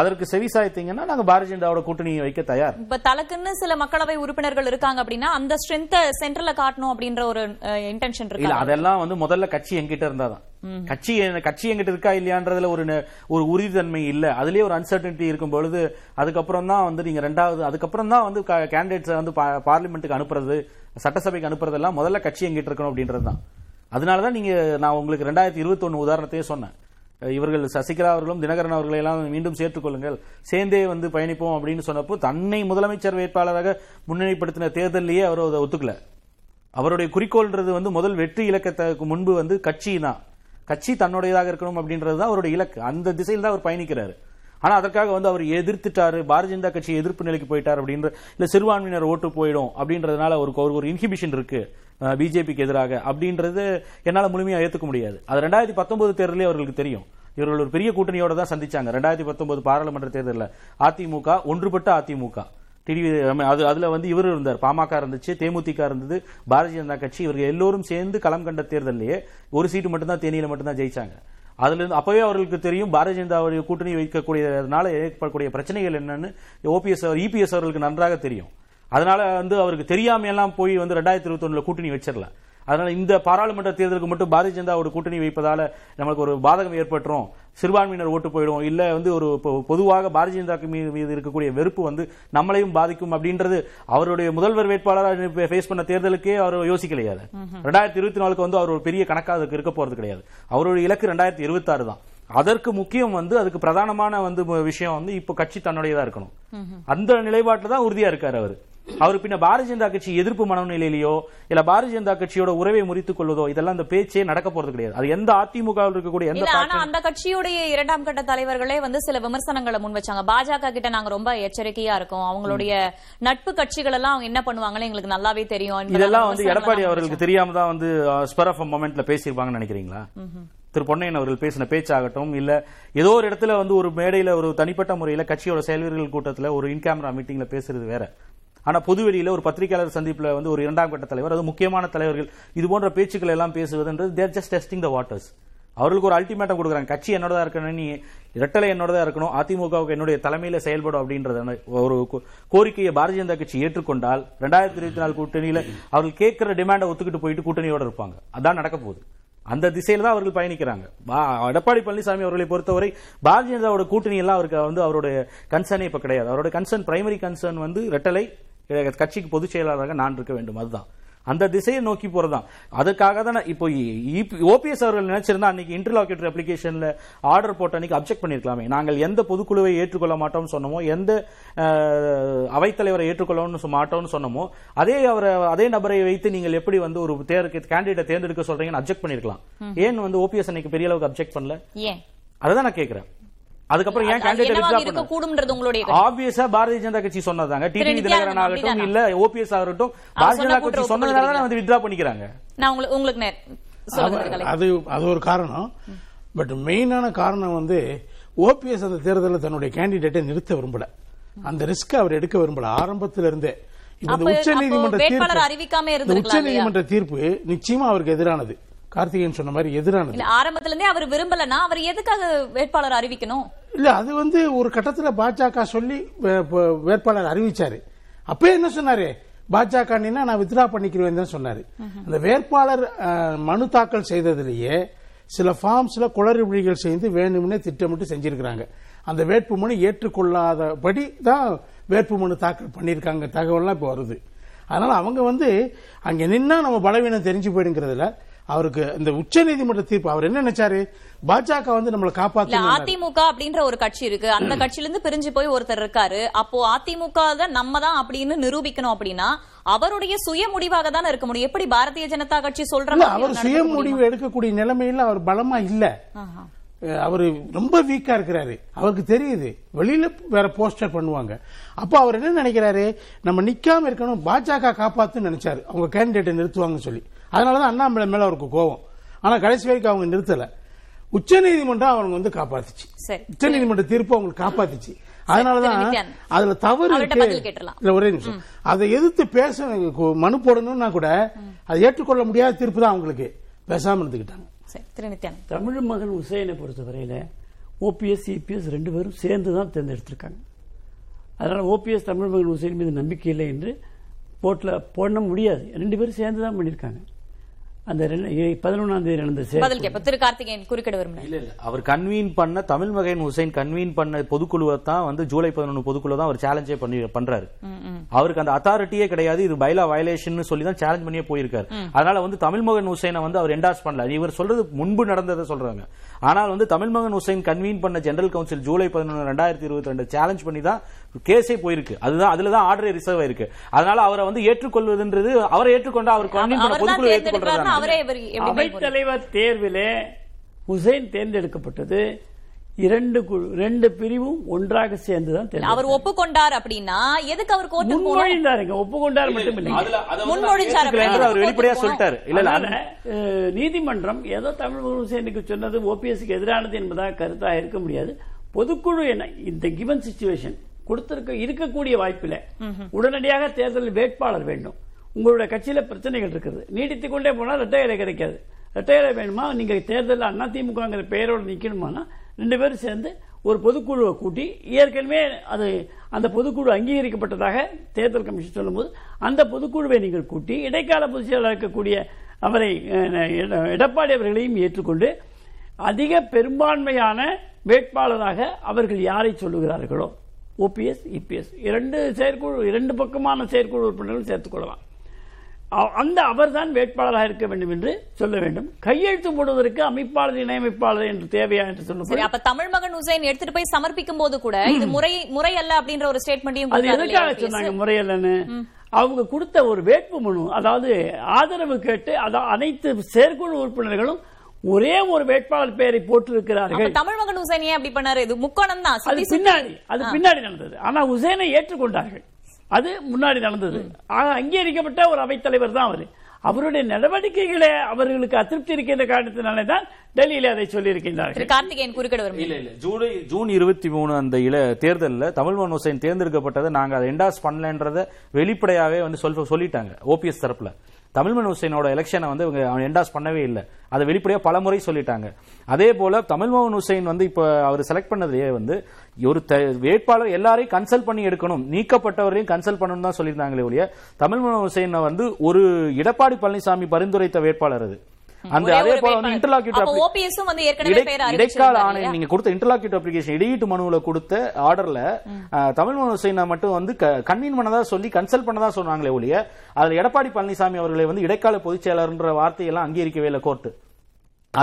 அதற்கு செவி சாய்த்தீங்கன்னா நாங்க பாரதிய ஜனதாவோட கூட்டணியை வைக்க தயார். இப்ப தலக்குன்னு சில மக்களவை உறுப்பினர்கள் இருக்காங்க அப்படின்னா அந்த ஸ்ட்ரென்த் சென்ட்ரல்ல காட்டணும் அப்படின்ற ஒரு இன்டென்ஷன் இருக்கு இல்ல? அதெல்லாம் வந்து முதல்ல கட்சி எங்கிட்ட இருந்தாதான், கட்சி கட்சி எங்கிட்ட இருக்கா இல்லையான்றதுல ஒரு ஒரு உறுதித்தன்மை இல்ல, அதுலயே ஒரு அன்சர்டனிட்டி இருக்கும் பொழுது அதுக்கப்புறம் தான் வந்து நீங்க ரெண்டாவது அதுக்கப்புறம் தான் வந்து கேண்டிடேட்ஸ் வந்து பார்லிமெண்ட்டுக்கு அனுப்புறது சட்டசபைக்கு அனுப்புறதெல்லாம் முதல்ல கட்சி எங்கிட்ட இருக்கணும் அப்படின்றது தான். அதனாலதான் நீங்க நான் உங்களுக்கு ரெண்டாயிரத்தி இருபத்தி ஒன்னு உதாரணத்தையே சொன்னேன். இவர்கள் சசிகலா அவர்களும் தினகரன் அவர்களையெல்லாம் மீண்டும் சேர்த்துக் கொள்ளுங்கள், சேர்ந்தே வந்து பயணிப்போம் அப்படின்னு சொன்னப்போ தன்னை முதலமைச்சர் வேட்பாளராக முன்னிலைப்படுத்தின தேர்தலிலேயே அவர் அதை ஒத்துக்கல. அவருடைய குறிக்கோள்ன்றது வந்து முதல் வெற்றி இலக்கத்துக்கு முன்பு வந்து கட்சி தான், கட்சி தன்னுடையதாக இருக்கணும் அப்படின்றது தான் அவருடைய இலக்கு. அந்த திசையில் தான் அவர் பயணிக்கிறாரு. ஆனா அதற்காக வந்து அவர் எதிர்த்துட்டாரு, பாரதிய ஜனதா கட்சி எதிர்ப்பு நிலைக்கு போயிட்டார் அப்படின்ற இல்ல சிறுபான்மையினர் ஓட்டு போயிடும் அப்படின்றதுனால அவருக்கு ஒரு இன்ஹிபிஷன் இருக்கு பிஜேபிக்கு எதிராக அப்படின்றது என்னால முழுமையா ஏத்துக்க முடியாது. அது ரெண்டாயிரத்தி பத்தொன்பது தேர்தலே அவர்களுக்கு தெரியும். இவர்கள் ஒரு பெரிய கூட்டணியோட தான் சந்திச்சாங்க ரெண்டாயிரத்தி பத்தொன்பது பாராளுமன்ற தேர்தலில். அதிமுக ஒன்றுபட்ட அதிமுக, டிடிவி அது அதுல வந்து இவர் இருந்தார், பாமக இருந்துச்சு, தேமுதிக இருந்தது, பாரதிய ஜனதா கட்சி, இவர்கள் எல்லோரும் சேர்ந்து களம் கண்ட தேர்தலிலேயே ஒரு சீட்டு மட்டும்தான், தேனியில மட்டும்தான் ஜெயிச்சாங்க. அதுல இருந்து அப்பவே அவர்களுக்கு தெரியும் பாரதிய ஜனதாவுடைய கூட்டணி வைக்கக்கூடியதுனால ஏற்படக்கூடிய பிரச்சனைகள் என்னன்னு ஓபிஎஸ் இபிஎஸ் அவர்களுக்கு நன்றாக தெரியும். அதனால வந்து அவருக்கு தெரியாமையெல்லாம் போய் வந்து ரெண்டாயிரத்தி இருபத்தி ஒண்ணுல கூட்டணி வச்சிடல. அதனால இந்த பாராளுமன்ற தேர்தலுக்கு மட்டும் பாரதிய ஜனதாவோட கூட்டணி வைப்பதால நமக்கு ஒரு பாதகம் ஏற்பட்டுரும், சிறுபான்மையினர் ஓட்டு போயிடும், இல்ல வந்து ஒரு பொதுவாக பாரதிய ஜனதாக்கு மீது இருக்கக்கூடிய வெறுப்பு வந்து நம்மளையும் பாதிக்கும் அப்படின்றது அவருடைய முதல்வர் வேட்பாளராக ஃபேஸ் பண்ண தேர்தலுக்கே அவர் யோசிக்கலையா? ரெண்டாயிரத்தி இருபத்தி நாலுக்கு வந்து அவர் ஒரு பெரிய கணக்கா அதுக்கு இருக்க போறது கிடையாது. அவருடைய இலக்கு ரெண்டாயிரத்தி இருபத்தி ஆறு தான். அதற்கு முக்கியம் வந்து அதுக்கு பிரதானமான வந்து விஷயம் வந்து இப்ப கட்சி தன்னுடையதா இருக்கணும். அந்த நிலைப்பாட்டில் தான் உறுதியா இருக்காரு அவரு. அவர் பின்ன பாரதிய ஜனதா கட்சி எதிர்ப்பு மனநிலையிலேயோ இல்ல பாரதிய ஜனதா கட்சியோட உறவை முறித்துக் கொள்வதோ இதெல்லாம் அந்த பேச்சே நடக்க போறது கிடையாது. அது எந்த அதிமுக இருக்கக்கூடிய அந்த கட்சியுடைய இரண்டாம் கட்ட தலைவர்களே வந்து சில விமர்சனங்களை முன் வச்சாங்க. பாஜக கிட்ட நாங்க ரொம்ப எச்சரிக்கையா இருக்கோம், அவங்களுடைய நட்பு கட்சிகள் எல்லாம் அவங்க என்ன பண்ணுவாங்கன்னு எங்களுக்கு நல்லாவே தெரியும். இதெல்லாம் வந்து எடப்பாடி அவர்களுக்கு தெரியாம தான் வந்து ஸ்பர் ஆஃப் மொமெண்ட்ல பேசியிருப்பாங்கன்னு நினைக்கிறீங்களா? திரு பொன்னையன் அவர்கள் பேசின பேச்சாகட்டும் இல்ல ஏதோ ஒரு இடத்துல வந்து ஒரு மேடையில ஒரு தனிப்பட்ட முறையில கட்சியோட செயல்வீரர்கள் கூட்டத்தில் ஒரு இன்கேமரா மீட்டிங்ல பேசுறது வேற. ஆனா பொதுவெளியில ஒரு பத்திரிகையாளர் சந்திப்புல வந்து ஒரு இரண்டாம் கட்ட தலைவர், அது முக்கியமான தலைவர்கள் இது போன்ற பேச்சுக்கள் எல்லாம் பேசுவதுன்றது they're just testing the waters. அவர்களுக்கு ஒரு அல்டிமேட்டம் கொடுக்குறாங்க, கட்சி என்னோடதா இருக்கணும், நீ இரட்டலை என்னோடதா இருக்கணும், அதிமுகவுக்கு என்னுடைய தலைமையில செயல்படும் அப்படின்றத ஒரு கோரிக்கையை பாரதிய ஜனதா கட்சி ஏற்றுக்கொண்டால் ரெண்டாயிரத்தி இருபத்தி நாலு கூட்டணியில அவர்கள் கேட்கிற டிமாண்டை ஒத்துக்கிட்டு போயிட்டு கூட்டணியோட இருப்பாங்க. அதான் நடக்க போகுது. அந்த திசையில தான் அவர்கள் பயணிக்கிறாங்க. எடப்பாடி பழனிசாமி அவர்களை பொறுத்தவரை பாரதிய ஜனதாவோட கூட்டணி எல்லாம் அவருக்கு வந்து அவருடைய கன்சர்னே இப்ப கிடையாது. அவருடைய கன்சர்ன் பிரைமரி கன்சர்ன் வந்து இரட்டலை கட்சிக்கு பொதுச் செயலாளராக நான் இருக்க வேண்டும், அதுதான் அந்த திசையை நோக்கி போறதுதான். அதுக்காக தான் இப்போ ஓபிஎஸ் அவர்கள் நினைச்சிருந்தா அன்னைக்கு இன்டர்லாக்கேட்டர் அப்ளிகேஷன்ல ஆர்டர் போட்ட அன்னைக்கு அப்செக்ட் பண்ணிருக்கலாமே. நாங்கள் எந்த பொதுக்குழுவை ஏற்றுக்கொள்ள மாட்டோம்னு சொன்னோமோ, எந்த அவைத்தலைவரை ஏற்றுக்கொள்ள மாட்டோம்னு சொன்னோமோ, அதே அவரை அதே நபரை வைத்து நீங்கள் எப்படி வந்து ஒரு கேண்டிடேட்டை தேர்ந்தெடுக்க சொல்றீங்கன்னு அப்செக்ட் பண்ணிருக்கலாம். ஏன் வந்து ஓபிஎஸ் அன்னைக்கு பெரிய அளவுக்கு அப்செக்ட் பண்ணல? அதான் நான் கேட்கிறேன். அதுக்கப்புறம் ஏன் கேண்டிடேட் ஆப்வியஸா பாரதிய ஜனதா கட்சி சொன்னதாங்க, டிடிவி தினகரன் ஆகட்டும் இல்ல ஓபிஎஸ் ஆகட்டும் பாரதிய ஜனதா கட்சி சொன்னதால வந்து வித்ட்ரா பண்ணிக்கிறாங்க. அது அது ஒரு காரணம். பட் மெயினான காரணம் வந்து ஓபிஎஸ் அந்த தேர்தலில் தன்னுடைய கேண்டிடேட்டை நிறுத்த விரும்பல, அந்த ரிஸ்க் அவர் எடுக்க விரும்பல ஆரம்பத்திலிருந்தே. உச்ச நீதிமன்ற தீர்ப்பு உச்ச நீதிமன்ற தீர்ப்பு நிச்சயமா அவருக்கு எதிரானது. கார்த்திகேயன் சொன்ன மாதிரி எதிரானது. ஆரம்பத்திலிருந்தே அவர் விரும்பலனா அவர் எதுக்காக வேட்பாளர் அறிவிக்கணும்? இல்ல அது வந்து ஒரு கட்டத்துல பாஜக சொல்லி வேட்பாளர் அறிவிச்சாரு. அப்பயே என்ன சொன்னாரு, பாஜக நான் வித்ட்ரா பண்ணிக்கிறேன் சொன்னாரு. அந்த வேட்பாளர் மனு தாக்கல் செய்ததிலேயே சில ஃபார்ம்ஸ்ல குளறுபடிகள் செய்து வேணும்னே திட்டமிட்டு செஞ்சிருக்கிறாங்க. அந்த வேட்புமனு ஏற்றுக்கொள்ளாதபடி தான் வேட்புமனு தாக்கல் பண்ணியிருக்காங்க தகவல்லாம் இப்போ வருது. அதனால் அவங்க வந்து அங்கே நின்னா நம்ம பலவீனம் தெரிஞ்சு போயிடுங்கிறதுல அவருக்கு இந்த உச்ச நீதிமன்ற தீர்ப்பு அவர் என்ன நினைச்சாரு, பாஜக வந்து நம்மளை காப்பாற்ற அதிமுக அப்படின்ற ஒரு கட்சி இருக்கு, அந்த கட்சியில இருந்து பிரிஞ்சு போய் ஒருத்தர் இருக்காரு, அப்போ அதிமுக தான் நம்ம தான் அப்படின்னு நிரூபிக்கணும் அப்படின்னா அவருடைய சுய முடிவாக தான் இருக்க முடியும். எப்படி பாரதிய ஜனதா கட்சி சொல்றாங்க அவர் சுய முடிவு எடுக்கக்கூடிய நிலைமையில அவர் பலமா இல்ல, அவரு ரொம்ப வீக்கா இருக்கிறாரு, அவருக்கு தெரியுது. வெளியில வேற போஸ்டர் பண்ணுவாங்க. அப்போ அவர் என்ன நினைக்கிறாரு, நம்ம நிக்காம இருக்கணும், பாஜக காப்பாத்துன்னு நினைச்சாரு, அவங்க கேண்டிடேட்டை நிறுத்துவாங்கன்னு சொல்லி. அதனாலதான் அண்ணாமலை மேல அவருக்கு கோபம். ஆனா கடைசி வரைக்கும் அவங்க நிறுத்தல, உச்சநீதிமன்றம் அவங்க வந்து காப்பாத்துச்சு, உச்சநீதிமன்ற தீர்ப்பு அவங்க காப்பாத்துச்சு. அதனாலதான் அதுல தவறு இருக்கு. ஒரே நிமிஷம், அதை எதிர்த்து பேச மனு போடணும்னா கூட அதை ஏற்றுக்கொள்ள முடியாத தீர்ப்பு தான் அவங்களுக்கு, பேசாம எடுத்துக்கிட்டாங்க. தமிழ் மகன் உசேனை பொறுத்தவரையில ஓபிஎஸ் சிபிஎஸ் ரெண்டு பேரும் சேர்ந்துதான் தேர்ந்தெடுத்திருக்காங்க. அதனால ஓபிஎஸ் தமிழ் மகன் உசேன் மீது நம்பிக்கை இல்லை என்று போட்ல போட முடியாது, ரெண்டு பேரும் சேர்ந்துதான் பண்ணிருக்காங்க. அந்த பதினொன்னாம் தேதி நடந்த கார்த்திகேயன் குறுக்கிட விரும்பல. இல்ல இல்ல, அவர் கன்வீன் பண்ண தமிழ் மகன் உசேன் கன்வீன் பண்ண பொதுக்குழுவை தான் வந்து ஜூலை பதினொன்று பொதுக்குழு தான் அவர் சேலஞ்சே பண்ணி பண்றாரு. அவருக்கு அந்த அத்தாரிட்டியே கிடையாது, இது பைலா வயலேஷன் சொல்லி தான் சேலஞ்ச் பண்ணியே போயிருக்காரு. அதனால வந்து தமிழ் மகன் உசேனை வந்து அவர் என்டார்ஸ் பண்ணல. இவர் சொல்றது முன்பு நடந்ததை சொல்றாங்க. ஆனால் வந்து தமிழ் மகன் உசேன் கன்வீன் பண்ண ஜெனரல் கவுன்சில் ஜூலை பதினொன்று ரெண்டாயிரத்தி இருபத்தி ரெண்டு சேலஞ்ச் பண்ணி தான் கேஸே போயிருக்கு. அதுதான் அதுலதான் ஆர்டரே ரிசர்வ் ஆயிருக்கு. அதனால அவரை வந்து ஏற்றுக்கொள்வதுன்றது, அவரை ஏற்றுக்கொண்டா அவர் பொதுக்குழு ஏற்றுக்கொள்றாரு. அவைத் தலைவர் தேர்விலே உசேன் தேர்ந்தெடுக்கப்பட்டது, இரண்டு ரெண்டு பிரிவும் ஒன்றாக சேர்ந்துதான் அவர் ஒப்புக்கொண்டார் அப்படின்னா எதுக்கு அவர் கோர்ட் முன்மொழிந்தாருங்க. ஒப்புக்கொண்டார் மட்டும் இல்லை, அவர் வெளிப்படையா சொல்லிட்டாரு. இல்ல, நீதிமன்றம் ஏதோ தமிழ் உசேனுக்கு சொன்னது ஓபிஎஸ்க்கு எதிரானது என்பதாக கருத்தாக இருக்க முடியாது. பொதுக்குழு என்ன இந்த கிவன் சிச்சுவேஷன் கொடுத்திருக்க இருக்கக்கூடிய வாய்ப்பில் உடனடியாக தேர்தல் வேட்பாளர் வேண்டும். உங்களுடைய கட்சியில பிரச்சனைகள் இருக்குது, நீடித்துக் கொண்டே போனால் இரட்டை இலை கிடைக்காது. இரட்டை இலை வேணுமா, நீங்க தேர்தலில் அண்ணா திமுகங்கிற பெயரோடு நிக்கணுமானா ரெண்டு பேரும் சேர்ந்து ஒரு பொதுக்குழுவை கூட்டி, ஏற்கனவே அது அந்த பொதுக்குழு அங்கீகரிக்கப்பட்டதாக தேர்தல் கமிஷன் சொல்லும்போது அந்த பொதுக்குழுவை நீங்கள் கூட்டி இடைக்கால பொதுச் செயலாளர் இருக்கக்கூடிய அவரை எடப்பாடி அவர்களையும் ஏற்றுக்கொண்டு அதிக பெரும்பான்மையான வேட்பாளராக அவர்கள் யாரை சொல்லுகிறார்களோ ஓபிஎஸ் இபிஎஸ் இரண்டு செயற்குழு இரண்டு பக்கமான செயற்குழு உறுப்பினர்கள் சேர்த்துக் கொள்ளலாம். அந்த அவர் தான் வேட்பாளராக இருக்க வேண்டும் என்று சொல்ல வேண்டும். கையெழுத்து போடுவதற்கு அமைப்பாளர் இணையமைப்பாளர் என்று தேவையா என்று சொல்லும்போது அப்ப தமிழ் மகன் உசேன் எடுத்துட்டு போய் சமர்ப்பிக்கும் போது கூட இது முறை முறையல்ல அப்படின்ற ஒரு ஸ்டேட்மெண்ட்டையும் அது எதுக்காக சொன்னாங்க முறையல்லன்னு. அவங்க கொடுத்த ஒரு வேட்பு மனு, அதாவது ஆதரவு கேட்டு அனைத்து செயற்குழு உறுப்பினர்களும் ஒரே ஒரு வேட்பாளர் பெயரை போட்டிருக்கிறார்கள். தமிழ் மகன் உசேன் ஏன் அப்படி பண்ணாரு, இது முக்கோணம் தான், அது பின்னாடி அது பின்னாடி நடந்தது. ஆனா உசேனை ஏற்றுக்கொண்டார்கள், அது முன்னாடி நடந்தது. அங்கீகரிக்கப்பட்ட ஒரு அவைத்தலைவர் தான் அவர். அவருடைய நடவடிக்கைகளை அவர்களுக்கு அதிருப்தி இருக்கின்ற காரணத்தினாலே தான் டெல்லியில அதை சொல்லியிருக்கின்றார்கள். ஜூலை ஜூன் இருபத்தி மூணு அந்த இல தேர்தலில் தமிழ் மகன் உசேன் தேர்ந்தெடுக்கப்பட்டதை நாங்கள் அதை என்டாஸ் பண்ணலன்றதை வெளிப்படையாவே வந்து சொல்லிட்டாங்க ஓபிஎஸ் தரப்புல. தமிழ் மகன் உசேனோட எலெக்ஷனை வந்து இவங்க என்டாஸ் பண்ணவே இல்லை, அதை வெளிப்படையா பல முறை சொல்லிட்டாங்க. அதே போல தமிழ் மகன் உசேன் வந்து இப்ப அவர் செலக்ட் பண்ணதே வந்து ஒரு வேட்பாளர் எல்லாரையும் கன்சல்ட் பண்ணி எடுக்கணும், நீக்கப்பட்டவரையும் கன்சல்ட் பண்ணணும் தான் சொல்லியிருந்தாங்களே ஒழிய தமிழ் மகன் உசேன் வந்து ஒரு எடப்பாடி பழனிசாமி பரிந்துரைத்த வேட்பாளர் அது. அந்த அதே போல வந்து இன்டர்லாக்யூட்டர் இடைக்கால ஆணையம் நீங்க கொடுத்த இன்டர்லாக்யூட்டர் அப்ளிகேஷன் இடையீட்டு மனுவில கொடுத்த ஆர்டர்ல தமிழ் மகன் உசேனை மட்டும் வந்து கன்வீன் பண்ணதா சொல்லி கன்சல்ட் பண்ணதா சொன்னாங்களே ஒழிய அதுல எடப்பாடி பழனிசாமி அவர்களை வந்து இடைக்கால பொதுச் செயலர்ன்ற வார்த்தையெல்லாம் அங்கீகரிக்கவே இல்லை கோர்ட்.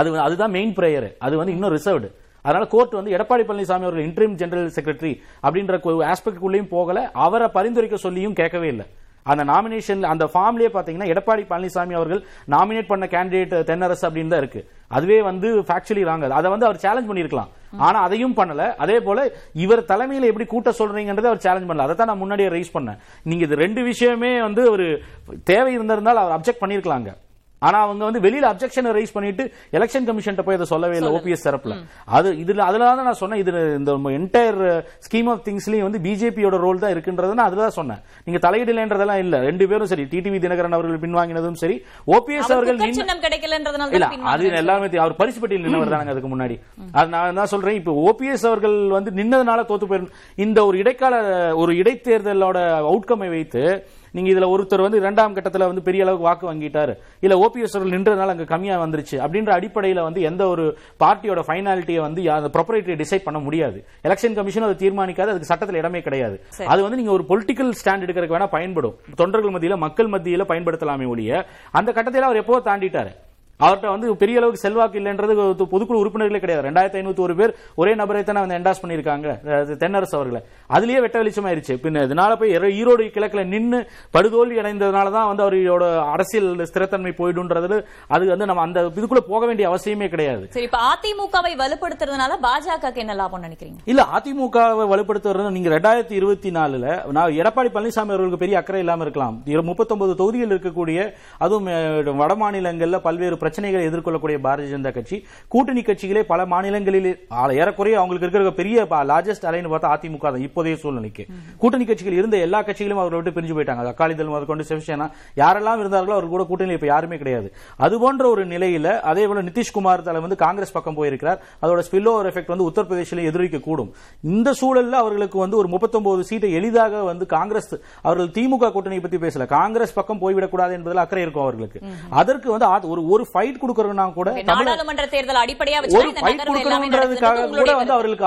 அது அதுதான் மெயின் பிரேயர், அது வந்து இன்னும் ரிசர்வ்டு. அதனால கோர்ட் வந்து எடப்பாடி பழனிசாமி அவர்கள் இன்டரிம் ஜெனரல் செக்ரட்டரி அப்படின்ற ஆஸ்பெக்ட் குள்ளயும் போகல, அவரை பரிந்துரைக்க சொல்லியும் கேட்கவே இல்லை. அந்த நாமினேஷன் அந்த ஃபார்ம்லயே பாத்தீங்கன்னா எடப்பாடி பழனிசாமி அவர்கள் நாமினேட் பண்ண கேண்டிடேட் தென்னரசு அப்படின்னு தான் இருக்கு. அதுவே வந்து ஃபேக்சுவலி ராங். அதை வந்து அவர் சேலஞ்ச் பண்ணிருக்கலாம், ஆனா அதையும் பண்ணல. அதே போல இவர் தலைமையில எப்படி கூட்ட சொல்றீங்கன்றதை அவர் சேலஞ்ச் பண்ணல. அதை தான் நான் முன்னாடியே ரைஸ் பண்ணேன். நீங்க இது ரெண்டு விஷயமே வந்து ஒரு தேவை இருந்திருந்தால் அவர் அப்செக்ட் பண்ணிருக்கலாங்க. ஆனா அவங்க வந்து வெளியில அப்செக்ஷன் ரைஸ் பண்ணிட்டு எலெக்ஷன் கமிஷன் போய் அதை சொல்லவே இல்லை ஓபிஎஸ் தரப்புல. அது இதுல அதனாலதான் நான் சொன்னேன், இது இந்த என்டையர் ஸ்கீம் ஆஃப் திங்ஸ்லயும் வந்து பிஜேபியோட ரோல் தான் இருக்குன்றத நான் அதுதான் சொன்னேன். நீங்க தலையிடலன்றதெல்லாம் இல்ல, ரெண்டு பேரும் சரி, டிடிவி தினகரன் அவர்கள் பின்வாங்கினதும் சரி, ஓபிஎஸ் அவர்கள் கிடைக்கல, அது எல்லாமே அவர் பரிசு பட்டியல் நின்றவர் தானே அதுக்கு முன்னாடி. அது நான் என்ன சொல்றேன், இப்ப ஓபிஎஸ் அவர்கள் வந்து நின்னதுனால தோத்து போயிரு. இந்த ஒரு இடைக்கால ஒரு இடைத்தேர்தலோட அவுட்கமை வைத்து நீங்க இதுல ஒருத்தர் வந்து இரண்டாம் கட்டத்தில் வந்து பெரிய அளவுக்கு வாக்கு வாங்கிட்டாரு, இல்ல ஓபிஎஸ் அவர்கள் நின்றதுனால அங்க கம்மியா வந்துருச்சு அப்படின்ற அடிப்படையில் வந்து எந்த ஒரு பார்ட்டியோட ஃபைனாலிட்டியை வந்து ப்ராப்பர்ட்டியை டிசைட் பண்ண முடியாது. எலெக்ஷன் கமிஷன் அதை தீர்மானிக்காது, அதுக்கு சட்டத்தில் இடமே கிடையாது. அது வந்து நீங்க ஒரு பொலிட்டிக்கல் ஸ்டாண்ட் எடுக்கிறதுக்கு வேணா பயன்படும், தொண்டர்கள் மத்தியில் மக்கள் மத்தியில் பயன்படுத்தலாமே ஒழிய அந்த கட்டத்தில் அவர் எப்போ தாண்டிட்டாரு. அவர்கிட்ட வந்து பெரிய அளவுக்கு செல்வாக்கு இல்லைன்றது பொதுக்குழு உறுப்பினர்களே கிடையாது. ரெண்டாயிரத்தி ஐநூத்தி ஒரு பேர் ஒரே நபரை தானே வந்து என்டாஸ் பண்ணியிருக்காங்க தென்னரசு அவர்களை, அதுலேயே வெட்ட வெளிச்சமாயிருச்சு. பின்ன இதனால போய் ஈரோடு கிழக்கில் நின்று படுதோல்வி அடைந்ததுனால தான் வந்து அவரோட அரசியல் ஸ்திரத்தன்மை போயிடுன்றது, அது வந்து நம்ம அந்த இதுக்குள்ள போக வேண்டிய அவசியமே கிடையாது. அதிமுகவை வலுப்படுத்துறதுனால பாஜக என்ன லாபம் நினைக்கிறீங்க? இல்ல, அதிமுகவை வலுப்படுத்துறது நீங்க ரெண்டாயிரத்தி இருபத்தி நாலுல நான் எடப்பாடி பழனிசாமி அவர்களுக்கு பெரிய அக்கறை இல்லாமல் இருக்கலாம். முப்பத்தி ஒன்பது தொகுதிகள் இருக்கக்கூடிய அதுவும் வட மாநிலங்கள்ல பல்வேறு பிரச்சனைகளை எதிர்கொள்ளக்கூடிய பாரதிய ஜனதா கட்சி கூட்டணி கட்சிகளே பல மாநிலங்களில் ஏறக்குறைய அவங்களுக்கு இருக்கிற பெரிய லார்ஜஸ்ட் அலைன்னு பார்த்தா அதிமுக தான். இப்போதைய சூழ்நிலைக்கு கூட்டணி கட்சிகள் இருந்த எல்லா கட்சிகளும் அவர்களை விட்டு பிரிஞ்சு போயிட்டாங்க. அக்காலிதள் முதற்கொண்டு சிவசேனா யாரெல்லாம் இருந்தார்களோ அவர் கூட கூட்டணியில் இப்போ யாருமே கிடையாது. அதுபோன்ற ஒரு நிலையில அதே போல நிதிஷ்குமார் தலை வந்து காங்கிரஸ் பக்கம் போயிருக்கிறார். அதோட ஸ்பில் ஓவர் எஃபெக்ட் வந்து உத்தரப்பிரதேசிலே எதிரொலிக்க கூடும். இந்த சூழலில் அவர்களுக்கு வந்து ஒரு முப்பத்தொன்பது சீட்டை எளிதாக வந்து காங்கிரஸ் அவர்கள் திமுக கூட்டணியை பத்தி பேசல, காங்கிரஸ் பக்கம் போய்விடக்கூடாது என்பதில் அக்கறை இருக்கும் அவர்களுக்கு. அதற்கு வந்து ஒரு ஒரு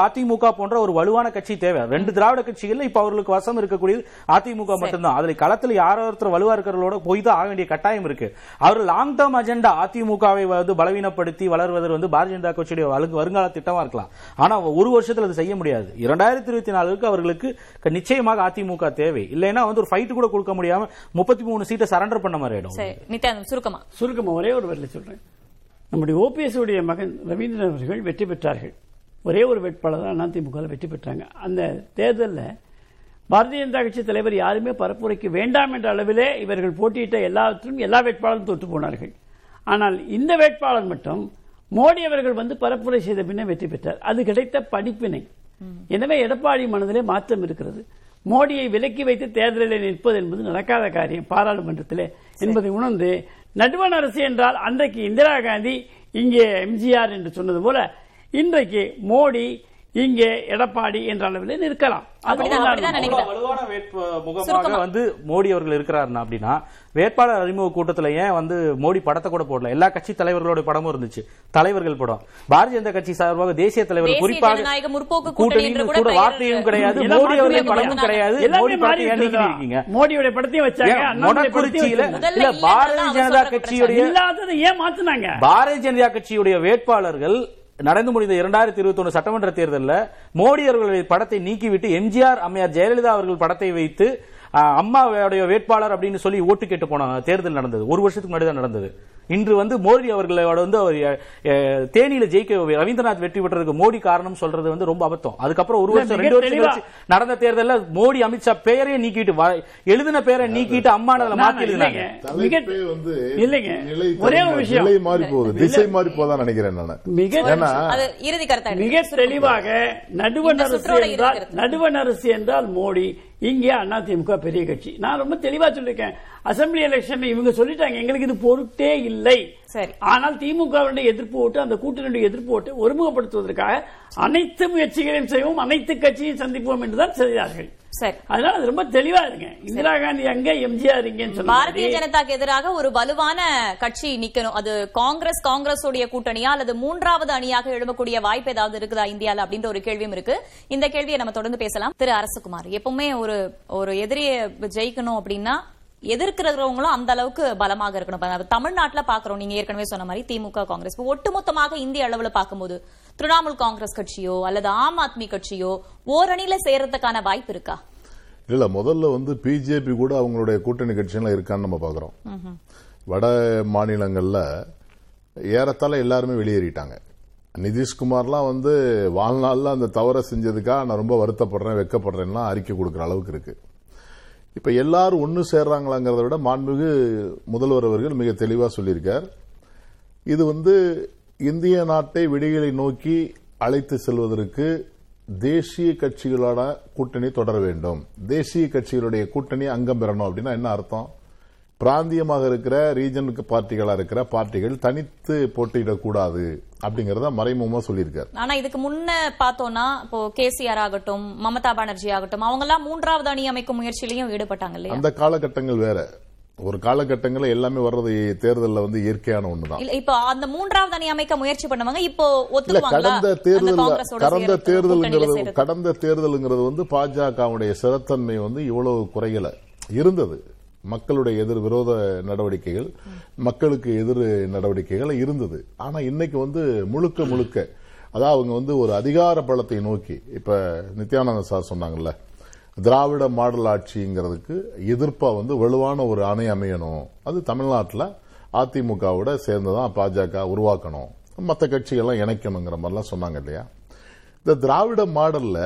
அதிமுக போன்ற ஒரு வலுவான கட்சி தேவை. ரெண்டு திராவிட கட்சிகள் இப்ப அவர்களுக்கு வசம் இருக்கக்கூடிய அதிமுக மட்டும்தான். அதுல களத்தில் யாரோ ஒருத்தர் வலுவா இருக்கிறவங்களோட போய் தான் ஆக வேண்டிய கட்டாயம் இருக்கு. அவர்கள் லாங் டேர்ம் அஜெண்டா அதிமுகவை வந்து பலவீனப்படுத்தி வளர்வதற்கு வந்து பாரதிய ஜனதா கட்சியுடைய வருங்கால திட்டமா இருக்கலாம். ஆனா ஒரு வருஷத்தில் அது செய்ய முடியாது. இரண்டாயிரத்தி இருபத்தி நாலுக்கு அவர்களுக்கு நிச்சயமாக அதிமுக தேவை. இல்லைன்னா வந்து ஒரு ஃபைட் கூட கொடுக்க முடியாம முப்பத்தி மூணு சீட்டை சரண்டர் பண்ண மாதிரி ஆயிடும். சுருக்கமா சுருக்கமா ஒரே ஒரு சொல்றேன். நம்முடைய ஓபிஎஸ் உடைய மகன் ரவீந்திரன் அவர்கள் வெற்றி பெற்றார்கள். ஒரே ஒரு வேட்பாளர் தான் அதிமுக வெற்றி பெற்றாங்க. அந்த தேர்தலில் பாரதிய ஜனதா கட்சி தலைவர் யாருமே பரப்புரைக்கு வேண்டாம் என்ற அளவிலே இவர்கள் போட்டியிட்ட எல்லாவற்றும் எல்லா வேட்பாளரும் தோற்று போனார்கள். ஆனால் இந்த வேட்பாளர் மட்டும் மோடி அவர்கள் வந்து பரப்புரை செய்த பின்னே வெற்றி பெற்றார். அது கிடைத்த படிப்பினை. எனவே எடப்பாடி மனதிலே மாற்றம் இருக்கிறது. மோடியை விலக்கி வைத்து தேர்தலில் நிற்பது என்பது நடக்காத காரியம் பாராளுமன்றத்திலே என்பதை உணர்ந்து நடுவண் அரசு என்றால் அன்றைக்கு இந்திரா காந்தி இங்கே எம்ஜிஆர் என்று சொன்னது போல இன்றைக்கு மோடி இங்கே எடப்பாடி என்ற அளவில் நிற்கலாம். முகமாக வந்து மோடி அவர்கள் இருக்கிறார் அப்படின்னா வேட்பாளர் அறிமுக கூட்டத்தில் ஏன் வந்து மோடி படத்தை கூட போடல? எல்லா கட்சி தலைவர்களோட படமும் இருந்துச்சு, தலைவர்கள் படம். பாரதிய ஜனதா கட்சி சார்பாக தேசிய தலைவர் குறிப்பாக முற்போக்கு கூட்டணியும் கூட வார்த்தையும் கிடையாது, மோடி அவர்கள் படமும் கிடையாது. மோடியுடைய படத்தையும் வச்சாங்க. பாரதிய ஜனதா கட்சியுடைய ஏன் மாத்தினாங்க? பாரதிய ஜனதா கட்சியுடைய வேட்பாளர்கள் நடந்து முடிந்த இரண்டாயிரத்தி இருபத்தி ஒன்று சட்டமன்ற தேர்தலில் மோடி அவர்களுடைய படத்தை நீக்கிவிட்டு எம்ஜிஆர் அம்மையார் ஜெயலலிதா அவர்கள் படத்தை வைத்து அம்மாவுடைய வேட்பாளர் அப்படின்னு சொல்லி ஓட்டு கேட்டு போன தேர்தல் நடந்தது. ஒரு வருஷத்துக்கு முன்னாடி தான் நடந்தது. இன்று வந்து மோடி அவர்களோட வந்து தேனியில ஜெயிக்க ரவீந்திரநாத் வெற்றி பெற்றதுக்கு மோடி காரணம் சொல்றது வந்து ரொம்ப அபத்தம். அதுக்கப்புறம் ஒரு வருஷம் ரெண்டு வருஷம் நடந்த தேர்தலில் மோடி அமித்ஷா பெயரே நீக்கிட்டு எழுதின பெயரை நீக்கிட்டு அம்மா மாற்றி எழுதினாங்க. ஒரே ஒரு விஷயம் திசை மாறி போதான் நினைக்கிறேன் நான். மிக தெளிவாக நடுவண் அரசு என்றால் நடுவண் அரசு என்றால் மோடி இங்கே அதிமுக பெரிய கட்சி. நான் ரொம்ப தெளிவா சொல்லிருக்கேன். அசம்பிளி எலெக்ஷன் இவங்க சொல்லிட்டாங்க எங்களுக்கு இது பொருட்டே இல்லை. ஆனால் திமுகவுடைய எதிர்ப்பு ஓட்டு அந்த கூட்டணியுடைய எதிர்ப்பு ஓட்டு ஒருமுகப்படுத்துவதற்காக அனைத்து முயற்சிகளையும் செய்வோம், அனைத்து கட்சியும் சந்திப்போம் என்றுதான் செய்தார்கள். அதனால ரொம்ப தெளிவா இருங்க. இந்திரா காந்தி அங்க எம்ஜிஆர் பாரதிய ஜனதாக்கு எதிராக ஒரு வலுவான கட்சி நிக்கணும். அது காங்கிரஸ் காங்கிரஸ் உடைய கூட்டணியா அல்லது மூன்றாவது அணியாக எழும்பக்கூடிய வாய்ப்பு ஏதாவது இருக்குதா இந்தியாவில் அப்படின்ற ஒரு கேள்வியும் இருக்கு. இந்த கேள்வியை நம்ம தொடர்ந்து பேசலாம். திரு அரசகுமார், எப்பவுமே ஒரு ஒரு எதிரியை ஜெயிக்கணும் அப்படின்னா எதிர்க்கிறவங்களும் அந்த அளவுக்கு பலமாக இருக்கணும். தமிழ்நாட்டில் பாக்குறோம், நீங்க ஏற்கனவே சொன்ன மாதிரி திமுக காங்கிரஸ் ஒட்டுமொத்தமாக இந்திய அளவில் பார்க்கும்போது திரிணாமுல் காங்கிரஸ் கட்சியோ அல்லது ஆம் ஆத்மி கட்சியோ ஓரணியில சேரத்துக்கான வாய்ப்பு இருக்கா? இல்ல, முதல்ல வந்து பிஜேபி கூட அவங்களுடைய கூட்டணி கட்சிகள் இருக்கான்னு நம்ம பாக்குறோம். வட மாநிலங்கள்ல ஏறத்தாழ எல்லாருமே வெளியேறிட்டாங்க. நிதிஷ்குமார்லாம் வந்து வாழ்நாள்ல அந்த தவறை செஞ்சதுக்காக நான் ரொம்ப வருத்தப்படுறேன் வெக்கப்படுறேன்னா அறிக்கை கொடுக்குற அளவுக்கு இருக்கு. இப்ப எல்லாரும் ஒன்று சேர்றாங்களாங்கிறத விட மாண்புமிகு முதல்வர் அவர்கள் மிக தெளிவா சொல்லியிருக்கார். இது வந்து இந்திய நாட்டை விடுதலை நோக்கி அழைத்து செல்வதற்கு தேசிய கட்சிகளோட கூட்டணி தொடர வேண்டும், தேசிய கட்சிகளுடைய கூட்டணி அங்கம் பெறணும். அப்படின்னா என்ன அர்த்தம்? பிராந்தியமாக இருக்கிற ரீஜனுக்கு பார்ட்டிகளா இருக்கிற பார்ட்டிகள் தனித்து போட்டியிடக்கூடாது அப்படிங்கறத மறைமுகமா சொல்லியிருக்காரு. ஆனா இதுக்கு முன்ன பார்த்தோம்னா இப்போ கேசிஆர் ஆகட்டும், மம்தா பானர்ஜி ஆகட்டும், அவங்க எல்லாம் மூன்றாவது அணி அமைக்கும் முயற்சியிலையும் ஈடுபட்டாங்க. அந்த காலகட்டங்கள் வேற, ஒரு காலகட்டங்கள்ல எல்லாமே வர்றது தேர்தலில் வந்து இயற்கையான ஒண்ணுதான். இப்போ அந்த மூன்றாவது அணி அமைக்க முயற்சி பண்ணுவாங்க. இப்போ கடந்த தேர்தல் கடந்த தேர்தலுங்கிறது கடந்த தேர்தலுங்கிறது வந்து பாஜகவுடைய சிறத்தன்மை வந்து இவ்வளவு குறையல இருந்தது. மக்களுடைய எதிர் விரோத நடவடிக்கைகள், மக்களுக்கு எதிர் நடவடிக்கைகள் இருந்தது. ஆனா இன்னைக்கு வந்து முழுக்க முழுக்க அதாவது அவங்க வந்து ஒரு அதிகார பலத்தை நோக்கி, இப்ப நித்யானந்தன் சார் சொன்னாங்கல்ல, திராவிட மாடல் ஆட்சிங்கிறதுக்கு எதிர்ப்பா வந்து வலுவான ஒரு அணை அமையணும், அது தமிழ்நாட்டில் அதிமுகவோட சேர்ந்துதான் பாஜக உருவாக்கணும், மற்ற கட்சிகள்லாம் இணைக்கணுங்கிற மாதிரிலாம் சொன்னாங்க இல்லையா. இந்த திராவிட மாடல்ல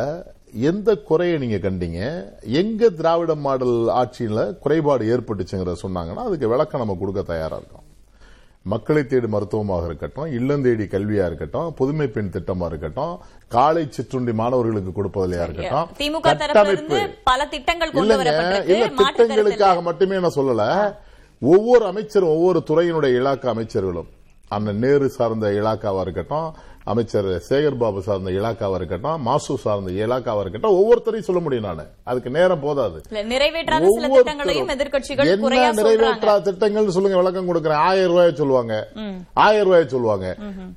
எந்த குறையை நீங்க கண்டீங்க, எங்க திராவிட மாடல் ஆட்சியில குறைபாடு ஏற்பட்டுச்சுங்கிறத சொன்னாங்கன்னா அதுக்கு விளக்கம் நம்ம கொடுக்க தயாரா இருக்கோம். மக்களை தேடி மருத்துவமாக இருக்கட்டும், இல்லந்தேடி கல்வியா இருக்கட்டும், புதுமை பெண் திட்டமா இருக்கட்டும், காலை சிற்றுண்டி மாணவர்களுக்கு கொடுப்பதிலையா இருக்கட்டும், திமுக பல திட்டங்கள் திட்டங்களுக்காக மட்டுமே நான் சொல்லல. ஒவ்வொரு அமைச்சரும் ஒவ்வொரு துறையினுடைய இலாக்கா அமைச்சர்களும், அந்த நேரு சார்ந்த இலாக்காவா இருக்கட்டும், அமைச்சர் சேகர் பாபு சார்ந்த இலாக்காவா இருக்கட்டும், மாசு சார்ந்த இலாக்காவா இருக்கட்டும், ஒவ்வொருத்தரையும் சொல்ல முடியும் நானு, அதுக்கு நேரம் போதாது. நிறைவேற்றாத திட்டங்கள் சொல்லுங்க, விளக்கம் கொடுக்கிறேன். ஆயிரம் ரூபாய் சொல்லுவாங்க, ஆயிரம் ரூபாய் சொல்லுவாங்க.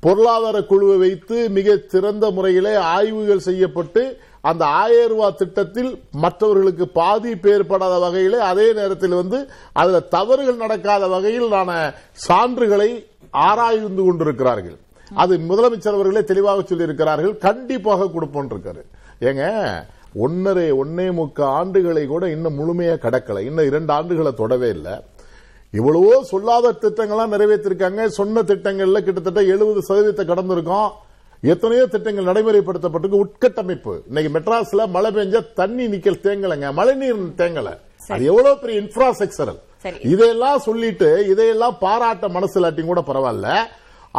பொருளாதார குழுவை வைத்து மிக சிறந்த முறையிலே ஆய்வுகள் செய்யப்பட்டு அந்த ஆயிரம் ரூபாய் திட்டத்தில் மற்றவர்களுக்கு பாதிப்பு ஏற்படாத வகையிலே, அதே நேரத்தில் வந்து அதுல தவறுகள் நடக்காத வகையிலான சான்றுகளை ஆராய்ந்து கொண்டிருக்கிறார்கள். அது முதலமைச்சர் அவர்களே தெளிவாக சொல்லியிருக்கிறார்கள், கண்டிப்பாக கொடுப்போம் இருக்காரு. ஏங்க ஒன்னரை ஒன்னே முக்க ஆண்டுகளை கூட இன்னும் முழுமையா கடக்கல, இன்னும் இரண்டு ஆண்டுகளை தொடவே இல்லை. இவ்வளவோ சொல்லாத திட்டங்கள்லாம் நிறைவேற்றிருக்காங்க. சொன்ன திட்டங்கள்ல கிட்டத்தட்ட எழுபது சதவீதத்தை கடந்திருக்கோம். எத்தனையோ திட்டங்கள் நடைமுறைப்படுத்தப்பட்டிருக்கு. உட்கட்டமைப்பு, இன்னைக்கு மெட்ராஸ்ல மழை பெஞ்ச தண்ணி நிக்கல் தேங்கலைங்க, மழை நீர் தேங்கல. அது எவ்வளவு பெரிய இன்ஃப்ராஸ்ட்ரக்சரல். இதையெல்லாம் சொல்லிட்டு இதையெல்லாம் பாராட்ட மனசுலாட்டியும் கூட பரவாயில்ல.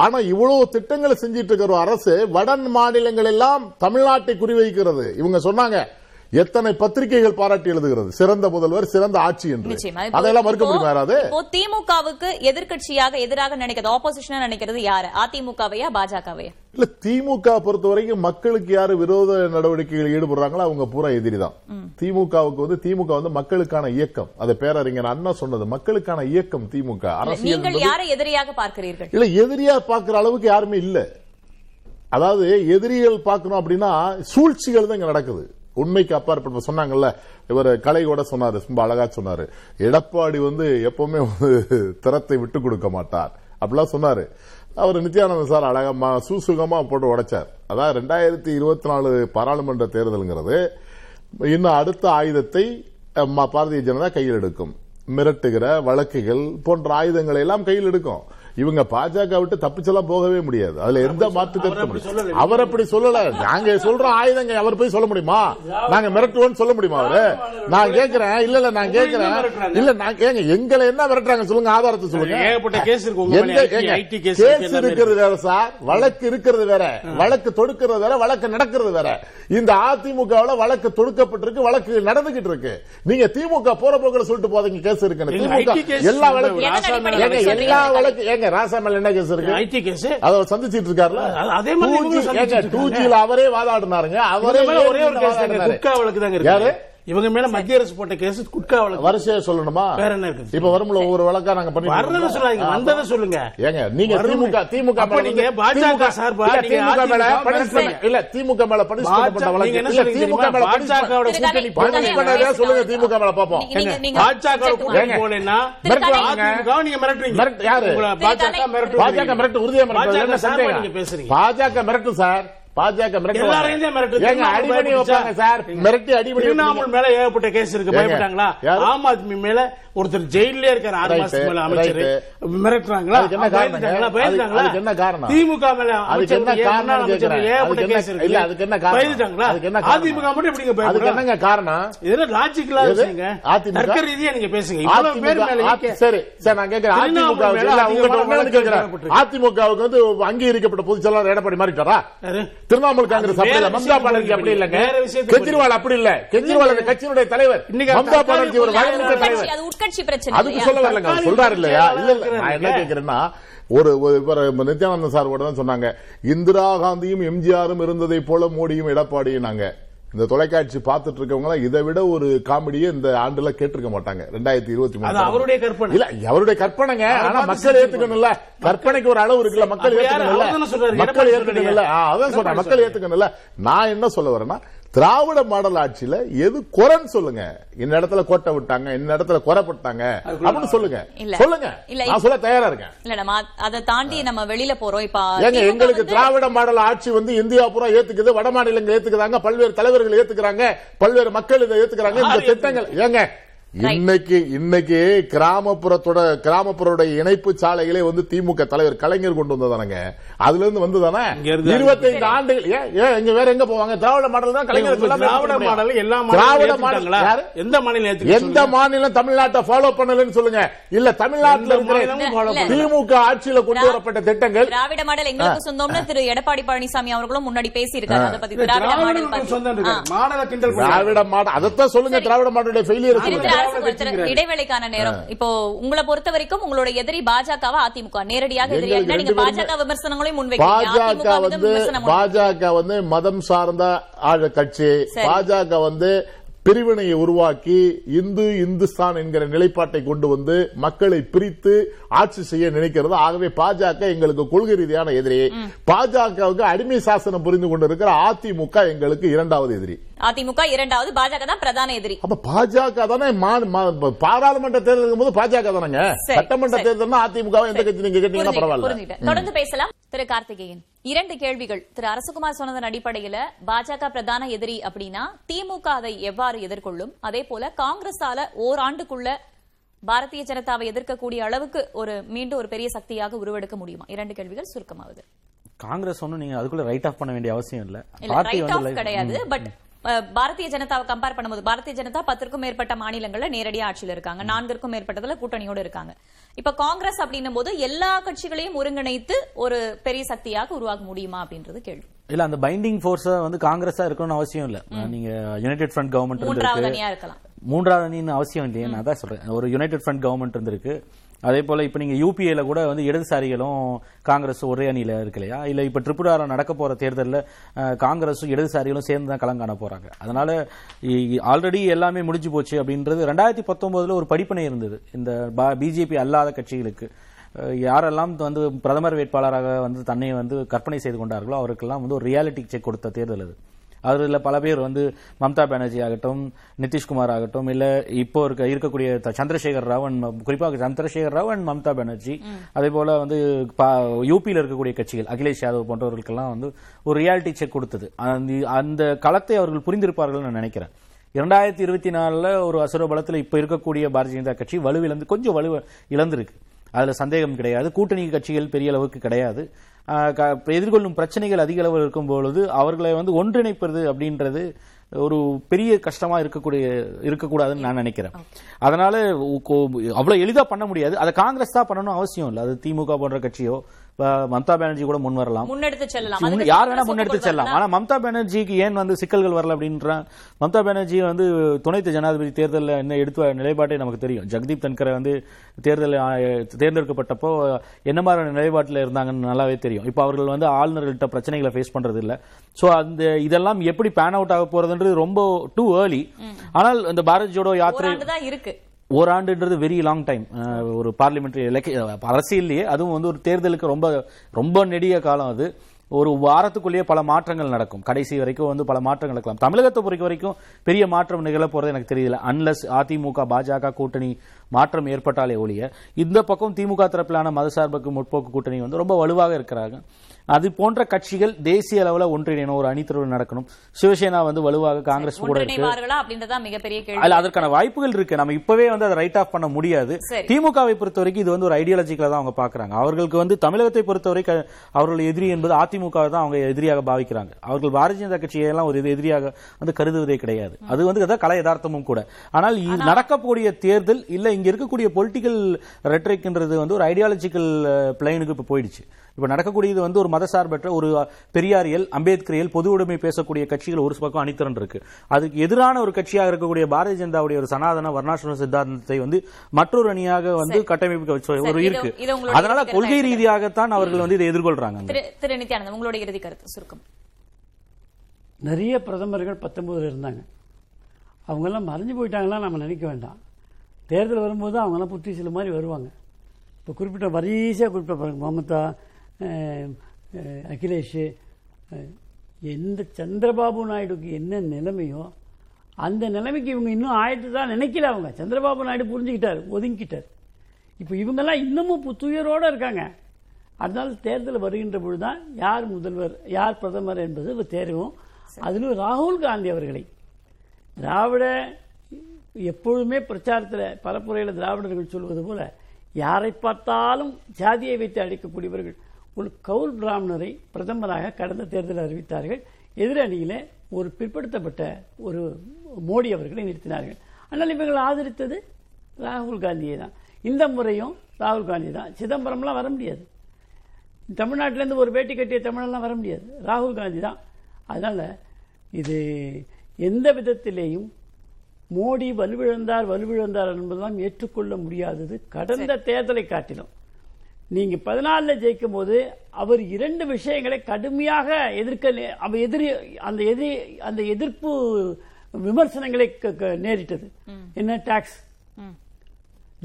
ஆனா இவ்வளவு திட்டங்களை செஞ்சிட்டு இருக்கிற அரசு வடன் மாநிலங்கள் எல்லாம் தமிழ்நாட்டை குறிவைக்கிறது. இவங்க சொன்னாங்க, எத்தனை பத்திரிகைகள் பாராட்டி எழுதுகிறது சிறந்த முதல்வர், சிறந்த ஆட்சி என்று. அதெல்லாம் மறுக்க முடியாது. திமுகவுக்கு எதிர்கட்சியாக எதிராக நினைக்கிறது, ஆப்போசிஷனா நினைக்கிறது யாரு, அதிமுகவையா பாஜகவையா? இல்ல, திமுக பொறுத்தவரைக்கும் மக்களுக்கு யாரு விரோத நடவடிக்கைகள் ஈடுபடுறாங்களோ அவங்க பூரா எதிரிதான் திமுகவுக்கு. வந்து திமுக வந்து மக்களுக்கான இயக்கம், அது பேரறிஞர் அண்ணா சொன்னது, மக்களுக்கான இயக்கம் திமுக. அரசியல் யாரை எதிரியாக பார்க்கிறீர்கள்? இல்ல, எதிரியா பார்க்கிற அளவுக்கு யாருமே இல்ல. அதாவது எதிரிகள் பார்க்கணும் அப்படின்னா சூழ்ச்சிகள் தான் இங்க நடக்குது. உண்மைக்கு அப்பாற்பட்ட சொன்னாங்கல்ல, இவர் கலை கூட சொன்னாரு, ரொம்ப அழகா சொன்னாரு, எடப்பாடி வந்து எப்பவுமே திறத்தை விட்டு கொடுக்க மாட்டார் அப்படிலாம் சொன்னாரு அவர். நித்யானந்தன் சார் அழகமா சுசுகமா போட்டு உடைச்சார். அதாவது ரெண்டாயிரத்தி இருபத்தி நாலு பாராளுமன்ற தேர்தலுங்கிறது இன்னும் அடுத்த ஆயுதத்தை பாரதிய ஜனதா கையில் எடுக்கும். மிரட்டுகிற வழக்குகள் போன்ற ஆயுதங்களை எல்லாம் கையில் எடுக்கும். இவங்க பாஜக விட்டு தப்பிச்செல்லாம் போகவே முடியாது. அதுல எந்த மாற்று அவர் அப்படி சொல்லல. நாங்க சொல்றோம் ஆயுதங்க, அவர் போய் சொல்ல முடியுமா? நாங்க மிரட்டுவோம் சொல்ல முடியுமா? அவரு நான் கேட்கிறேன். இல்ல இல்ல நான் கேட்கிறேன் இல்ல நான் கேங்க எங்களை என்ன மிரட்டுறாங்க சொல்லுங்க, ஆதாரத்தை சொல்லுங்க. கேஸ் இருக்கிறது வேற சார், வழக்கு இருக்கிறது வேற, வழக்கு தொடுக்கிறது வேற, வழக்கு நடக்கிறது வேற. இந்த அதிமுகவில் வழக்கு தொடுக்கப்பட்டிருக்கு, வழக்கு நடந்துகிட்டு இருக்கு. நீங்க திமுக போற போக்குல சொல்லிட்டு போதீங்க கேஸ் இருக்கு. எல்லா வழக்கு எல்லா வழக்கு அவரே வாதாடினாருங்க. அவரே ஒரே ஒரு குட்கா வழக்கு தாங்க இருக்கு. இவங்க மேல மத்திய அரசு போட்ட கேஸ் குட்கா வழக்கு. வரிசையா சொல்லணுமா? வேற என்ன இருக்கு? இப்ப வரும்ல ஒவ்வொரு வழக்கா நாங்க பண்ணி வரணும்னு சொல்றாங்க. வந்தத சொல்லுங்க. ஏங்க நீங்க திமுக திமுக நீங்க பாஜக சார்பா திமுக மேல பனிஷ்மென்ட் இல்ல, திமுக மேல பனிஷ்மென்ட் பண்ண வழக்கு என்ன சொல்றீங்க? திமுக மேல பாஜகவோட கூட்டணி பனிஷ்மென்ட் சொல்லுங்க. திமுக மேல பாப்போம். நீங்க பாஜகவோட கூட்டணி போலனா மிரட்டுவாங்க. நீங்க மிரட்டுறீங்க. யாரு பாஜக மிரட்டு? பாஜக மிரட்டு, உறுதியா மிரட்டு. என்ன சந்தேகம்? நீங்க பேசுறீங்க பாஜக மிரட்டு சார். பாஜக திரிணாமுல் மேல ஏகப்பட்ட கேஸ் இருக்கு. பயப்பட்டாங்களா? ஆம் ஆத்மி மேல ஒருத்தர் ஜெயிலே இருக்காரு, ஆறு மாசத்துக்கு மேல அமைச்சர் மிரட்டுறாங்களா? பயந்துட்டாங்களா? என்ன காரணம்? திமுக மேல ஏகப்பட்ட கேஸ் இருக்கு. இல்ல அதுக்கு என்ன காரணம்? பயந்துட்டாங்களா? அதிமுக மட்டும் எப்படிங்க பயப்படுறாங்க? என்னங்க காரணம்? இதெல்லாம் லாஜிக்கலா பேசுங்க, தர்க்க ரீதியா நீங்க பேசுங்க. இவ்வளவு பேர் மேல சரி சார் நான் கேக்குறேன். அதிமுக மேல உங்க மேல கேக்குறேன். அதிமுகவுக்கு வந்து அங்கீகரிக்கப்பட்ட பொதுச்செயலாளர் எடப்பாடி மாறிட்டாரா? திரிணாமுல் காங்கிரஸ் மம்தா பானர்ஜி அப்படி இல்லங்க, கெஜ்ரிவால் அப்படி இல்ல, கெஜ்ரிவால் அந்த கட்சியினுடைய தலைவர், மம்தா பானர்ஜி ஒரு வயமிக்க தலைவர். அது உட்கட்சி பிரச்சனை, அதுக்கு சொல்ல வரலங்க, சொல்றாரு இல்லையா? இல்ல நான் என்ன கேக்குறேன்னா, ஒரு நித்யானந்தன் சார் கூட தான் சொன்னாங்க, இந்திரா காந்தியும் எம்ஜிஆரும் இருந்ததை போல மோடியும் எடப்பாடியும். நாங்க இந்த தொலைக்காட்சி பார்த்துட்டு இருக்கவங்க இதை விட ஒரு காமெடியை இந்த ஆண்டுல கேட்டிருக்க மாட்டாங்க. ரெண்டாயிரத்தி இருபத்தி மூணு அவருடைய கற்பனை இல்ல, அவருடைய கற்பனைங்க. ஆனா மக்கள் ஏத்துக்கணும்ல, கற்பனைக்கு ஒரு அளவு இருக்குல்ல, மக்கள் ஏத்துக்கணும், மக்கள் ஏத்துக்கணும்ல. அதான் சொல்றேன், மக்கள் ஏத்துக்கணும்ல. நான் என்ன சொல்ல வரேன்னா, திராவிட மாடல் ஆட்சியில எது குறைன்னு சொல்லுங்க. இந்த இடத்துல கோட்டை விட்டாங்க, இந்த இடத்துல குறை போட்டாங்க அப்படின்னு சொல்லுங்க. சொல்லுங்க, நான் சொல்ல தயாரா இருக்கேன். இல்ல நம்ம அதை தாண்டி நம்ம வெளியில போறோம். இப்ப எங்களுக்கு திராவிட மாடல் ஆட்சி வந்து இந்தியா பூரா ஏத்துக்குது, வட மாநிலங்கள் ஏத்துக்குறாங்க, பல்வேறு தலைவர்கள் ஏத்துக்கிறாங்க, பல்வேறு மக்கள் இதை ஏத்துக்கிறாங்க. இந்த திட்டங்கள் ஏங்க இன்னைக்கு இன்னைக்கு கிராமப்புறத்தோட கிராமப்புற இணைப்பு சாலைகளே வந்து திமுக தலைவர் கலைஞர் கொண்டு வந்ததானங்க. அதுல இருந்து வந்ததானே இருபத்தைந்து ஆண்டுகள். ஏன் வேற எங்க போவாங்க? திராவிட மாடல் தான் கலைஞர். திராவிட மாடல் எல்லா திராவிட மாடல் எந்த மாநிலம் எந்த மாநிலம் தமிழ்நாட்டை ஃபாலோ பண்ணலன்னு சொல்லுங்க. இல்ல தமிழ்நாட்டில் இருக்கிற திமுக ஆட்சியில கொண்டு வரப்பட்ட திட்டங்கள் திராவிட மாடல் எங்களுக்கு சொந்தம்னு திரு எடப்பாடி பழனிசாமி அவர்களும் முன்னாடி பேசியிருக்காங்க. அதை பத்தி திராவிட மாடல் சொந்தம் மாடல கிண்டல் திராவிட மாடல் அதைத்தான் சொல்லுங்க. திராவிட மாடலுடைய ஃபெயிலியர் சொல்லுங்க. இடைவேளைக்கான நேரம். இப்போ உங்களை பொறுத்த வரைக்கும் உங்களோட எதிரி பாஜகவா அதிமுக? நேரடியாக எதிரியா நீங்க பாஜக விமர்சனங்களையும் முன்வைக்கிறீங்க. பாஜக வந்து மதம் சார்ந்த கட்சி, பாஜக வந்து பிரிவினையை உருவாக்கி இந்து இந்துஸ்தான் என்கிற நிலைப்பாட்டை கொண்டு வந்து மக்களை பிரித்து ஆட்சி செய்ய நினைக்கிறது. ஆகவே பாஜக எங்களுக்கு கொள்கை ரீதியான எதிரி. பாஜகவுக்கு அடிமை சாசனம் புரிந்து கொண்டிருக்கிற அதிமுக எங்களுக்கு இரண்டாவது எதிரி. அதிமுக இரண்டாவது, பாஜக தான் பிரதான எதிரி. அப்ப பாஜக தானே பாராளுமன்ற தேர்தலுக்கு போது பாஜக தானங்க, சட்டமன்ற தேர்தல் அதிமுக எந்த கட்சி நீங்க கேட்டீங்கன்னா பரவாயில்ல. தொடர்ந்து பேசலாம். திரு கார்த்திகேயன், இரண்டு கேள்விகள். திரு அரசகுமார் சொன்னதன் அடிப்படையில பாஜக பிரதான எதிரி அப்படின்னா திமுக அதை எவ்வாறு எதிர்கொள்ளும்? அதே போல காங்கிரஸால ஓராண்டுக்குள்ள பாரதிய ஜனதாவை எதிர்க்கக்கூடிய அளவுக்கு ஒரு மீண்டும் ஒரு பெரிய சக்தியாக உருவெடுக்க முடியுமா? இரண்டு கேள்விகள் சுருக்கமாவது. காங்கிரஸ் ஒன்னும் நீங்க அதுக்குள்ள ரைட் ஆஃப் பண்ண வேண்டிய அவசியம் இல்ல, ரைட் ஆஃப் கிடையாது. பட் பாரதிய ஜனதாவை கம்பேர் பண்ணும்போது பாரதிய ஜனதா பத்திற்கும் மேற்பட்ட மாநிலங்கள்ல நேரடியாக ஆட்சியில் இருக்காங்க, நான்கிற்கும் மேற்பட்டதுல கூட்டணியோடு இருக்காங்க. இப்ப காங்கிரஸ் அப்படின்னும் போது எல்லா கட்சிகளையும் ஒருங்கிணைத்து ஒரு பெரிய சக்தியாக உருவாக்க முடியுமா அப்படின்றது கேள்வி. இல்ல அந்த பைண்டிங் போர்ஸ் வந்து காங்கிரஸா இருக்கணும்னு அவசியம் இல்ல. நீங்க யுனைடெட் ஃப்ரண்ட் கவர்மெண்ட் மூன்றாவது அணியா இருக்கலாம். மூன்றாவது அணின்னு அவசியம் இல்லையே, நான் தான் சொல்றேன். ஒரு யுனைடெட் ஃப்ரண்ட் கவர்மெண்ட் இருந்திருக்கு. அதே போல இப்ப நீங்க யூபிஏல கூட வந்து இடதுசாரிகளும் காங்கிரஸ் ஒரே அணியில இருக்கு இல்லையா? இல்ல இப்ப திரிபுரால நடக்க போற தேர்தலில் காங்கிரஸும் இடதுசாரிகளும் சேர்ந்து தான் களம் காண போறாங்க. அதனால ஆல்ரெடி எல்லாமே முடிஞ்சு போச்சு அப்படின்றது. ரெண்டாயிரத்தி பத்தொன்பதுல ஒரு படிப்பினை இருந்தது இந்த பிஜேபி அல்லாத கட்சிகளுக்கு. யாரெல்லாம் வந்து பிரதமர் வேட்பாளராக வந்து தன்னை வந்து கற்பனை செய்து கொண்டார்களோ அவருக்கெல்லாம் வந்து ஒரு ரியாலிட்டி செக் கொடுத்த தேர்தல் அது. அதுல பல பேர் வந்து மம்தா பானர்ஜி ஆகட்டும், நிதிஷ்குமார் ஆகட்டும், இல்ல இப்போ இருக்க இருக்கக்கூடிய சந்திரசேகர் ராவ், குறிப்பாக சந்திரசேகர் ராவ் அண்ட் மம்தா பானர்ஜி, அதே போல வந்து யூபியில் இருக்கக்கூடிய கட்சிகள் அகிலேஷ் யாதவ் போன்றவர்களுக்கெல்லாம் வந்து ஒரு ரியாலிட்டி செக் கொடுத்தது. அந்த களத்தை அவர்கள் புரிந்திருப்பார்கள் நான் நினைக்கிறேன். இரண்டாயிரத்தி இருபத்தி நாலுல ஒரு அசுர பலத்தில் இப்ப இருக்கக்கூடிய பாரதிய ஜனதா கட்சி வலுவிழந்து கொஞ்சம் வலு இழந்திருக்கு, அதுல சந்தேகம் கிடையாது. கூட்டணி கட்சிகள் பெரிய அளவுக்கு கிடையாது. எதிர்கொள்ளும் பிரச்சனைகள் அதிக அளவில் இருக்கும் பொழுது அவர்களை வந்து ஒன்றிணைப்பது அப்படின்றது ஒரு பெரிய கஷ்டமா இருக்கக்கூடிய இருக்கக்கூடாதுன்னு நான் நினைக்கிறேன். அதனால அவ்வளவு எளிதா பண்ண முடியாது. அதை காங்கிரஸ் தான் பண்ணணும் அவசியம் இல்லை. அது திமுக போன்ற கட்சியோ மம்தா பானர்ஜி கூட முன் வரலாம், முன்னெடுத்து செல்லலாம், யார் வேணா முன்னெடுத்து செல்லலாம். ஆனா மம்தா பானர்ஜிக்கு ஏன் வந்து சிக்கல்கள் வரல அப்படின்ற, மம்தா பானர்ஜி வந்து துணை ஜனாதிபதி தேர்தலில் என்ன எடுத்த நிலைப்பாட்டே நமக்கு தெரியும். ஜெகதீப் தன்கரை வந்து தேர்தல் தேர்ந்தெடுக்கப்பட்டப்போ என்ன மாதிரியான நிலைப்பாட்டில் இருந்தாங்கன்னு நல்லாவே தெரியும். இப்போ அவர்கள் வந்து ஆளுநர்கள்ட்ட பிரச்சனைகளை ஃபேஸ் பண்றது இல்லை. ஸோ அந்த இதெல்லாம் எப்படி பேன் அவுட் ஆக போறதுன்றது ரொம்ப டூ ஏர்லி. ஆனால் இந்த பாரத் ஜோடோ யாத்திரை தான் இருக்கு. ஓராண்டுன்றது வெரி லாங் டைம். ஒரு பார்லிமெண்ட்ரி எலெக்ஷன் அரசியல்லையே, அதுவும் வந்து ஒரு தேர்தலுக்கு ரொம்ப ரொம்ப நெடிய காலம். அது ஒரு வாரத்துக்குள்ளேயே பல மாற்றங்கள் நடக்கும். கடைசி வரைக்கும் வந்து பல மாற்றங்கள் நடக்கலாம். தமிழகத்தை பொறுத்த வரைக்கும் பெரிய மாற்றம் நிகழ போறது எனக்கு தெரியல. அன்லஸ் அதிமுக பாஜக கூட்டணி மாற்றம் ஏற்பட்டாலே ஒழிய, இந்த பக்கம் திமுக தரப்பிலான மதசார்புக்கு முற்போக்கு கூட்டணி வந்து ரொம்ப வலுவாக இருக்கிறாங்க. அது போன்ற கட்சிகள் தேசிய அளவில் ஒன்றிணையணும், ஒரு அணிதிரவு நடக்கணும். சிவசேனா வந்து வலுவாக காங்கிரஸ் கூட இருக்கு, அதற்கான வாய்ப்புகள் இருக்கு. நம்ம இப்பவே வந்து அதை ரைட் ஆஃப் பண்ண முடியாது. திமுகவை பொறுத்தவரைக்கும் இது வந்து ஒரு ஐடியாலஜிக்கலா தான் அவங்க பாக்குறாங்க. அவர்களுக்கு வந்து தமிழகத்தை பொறுத்தவரைக்கும் அவர்கள் எதிரி என்பது அதிமுக தான் அவங்க எதிரியாக பாவிக்கிறாங்க. அவர்கள் பாரதிய ஜனதா கட்சியெல்லாம் ஒரு எதிரியாக வந்து கருதுவதே கிடையாது. அது வந்து கலை யதார்த்தமும் கூட. ஆனால் நடக்கக்கூடிய தேர்தல் இல்ல, இங்க இருக்கக்கூடிய பொலிட்டிக்கல் ரெட்ரிக்ன்றது வந்து ஒரு ஐடியாலஜிக்கல் பிளைனுக்கு இப்ப போயிடுச்சு. இப்ப நடக்கக்கூடியது வந்து ஒரு மதசார்பற்ற ஒரு பெரியாரியல் அம்பேத்கரியல் பொது உடைமை பேசக்கூடிய கட்சிகள் ஒரு பக்கம் அணித்திரண்டு இருக்கு. அதுக்கு எதிரான ஒரு கட்சியாக இருக்கக்கூடிய பாரதிய ஜனதாவுடைய ஒரு சனாதன வர்ணாசிரம சித்தாந்தத்தை வந்து மற்றொரு அணியாக வந்து கட்டமைப்பு ஒரு இருக்கு. அதனால கொள்கை ரீதியாகத்தான் அவர்கள் வந்து இதை எதிர்கொள்றாங்க. திரு நித்யானந்தன், உங்களுடைய இறுதி கருத்து சுருக்கம். நிறைய பிரதமர்கள் பத்தொன்பதுல இருந்தாங்க, அவங்கெல்லாம் மறைஞ்சு போயிட்டாங்கலாம் நம்ம நினைக்க வேண்டாம். தேர்தல் வரும்போது அவங்கெல்லாம் புத்தி சில மாதிரி வருவாங்க. இப்போ குறிப்பிட்ட வரிசையாக குறிப்பிட்ட பாருங்கள், மம்தா, அகிலேஷ், எந்த சந்திரபாபு நாயுடுக்கு என்ன நிலைமையோ அந்த நிலைமைக்கு இவங்க இன்னும் ஆயிட்டு தான் நினைக்கல. அவங்க சந்திரபாபு நாயுடு புரிஞ்சுக்கிட்டார், ஒதுங்கிக்கிட்டார். இப்போ இவங்கெல்லாம் இன்னமும் புத்துயரோடு இருக்காங்க. அதனால தேர்தல் வருகின்ற பொழுது தான் யார் முதல்வர் யார் பிரதமர் என்பது தெரியும். அதிலும் ராகுல் காந்தி அவர்களை திராவிட எப்பொழுதுமே பிரச்சாரத்தில் பரப்புரையில் திராவிடர்கள் சொல்வது போல யாரை பார்த்தாலும் ஜாதியை வைத்து அழைக்கக்கூடியவர்கள் ஒரு கவுல் பிராமணரை பிரதமராக கடந்த தேர்தலில் அறிவித்தார்கள். எதிரணியில் ஒரு பிற்படுத்தப்பட்ட ஒரு மோடி அவர்களை நிறுத்தினார்கள். ஆனால் இவர்கள் ஆதரித்தது ராகுல் காந்தியை தான். இந்த முறையும் ராகுல் காந்தி தான். சிதம்பரம்லாம் வர முடியாது, தமிழ்நாட்டிலேருந்து ஒரு வேட்டி கட்டிய தமிழெல்லாம் வர முடியாது, ராகுல் காந்தி தான். அதனால் இது எந்த விதத்திலேயும் மோடி வலுவிழந்தார் வலுவிழந்தார் என்பதெல்லாம் ஏற்றுக்கொள்ள முடியாதது. கடந்த தேர்தலை காட்டிலும் நீங்க பதினாலுல ஜெயிக்கும் போது அவர் இரண்டு விஷயங்களை கடுமையாக எதிர்க்க எதிரி அந்த எதிரி அந்த எதிர்ப்பு விமர்சனங்களை நேரிட்டது. என்ன, டாக்ஸ்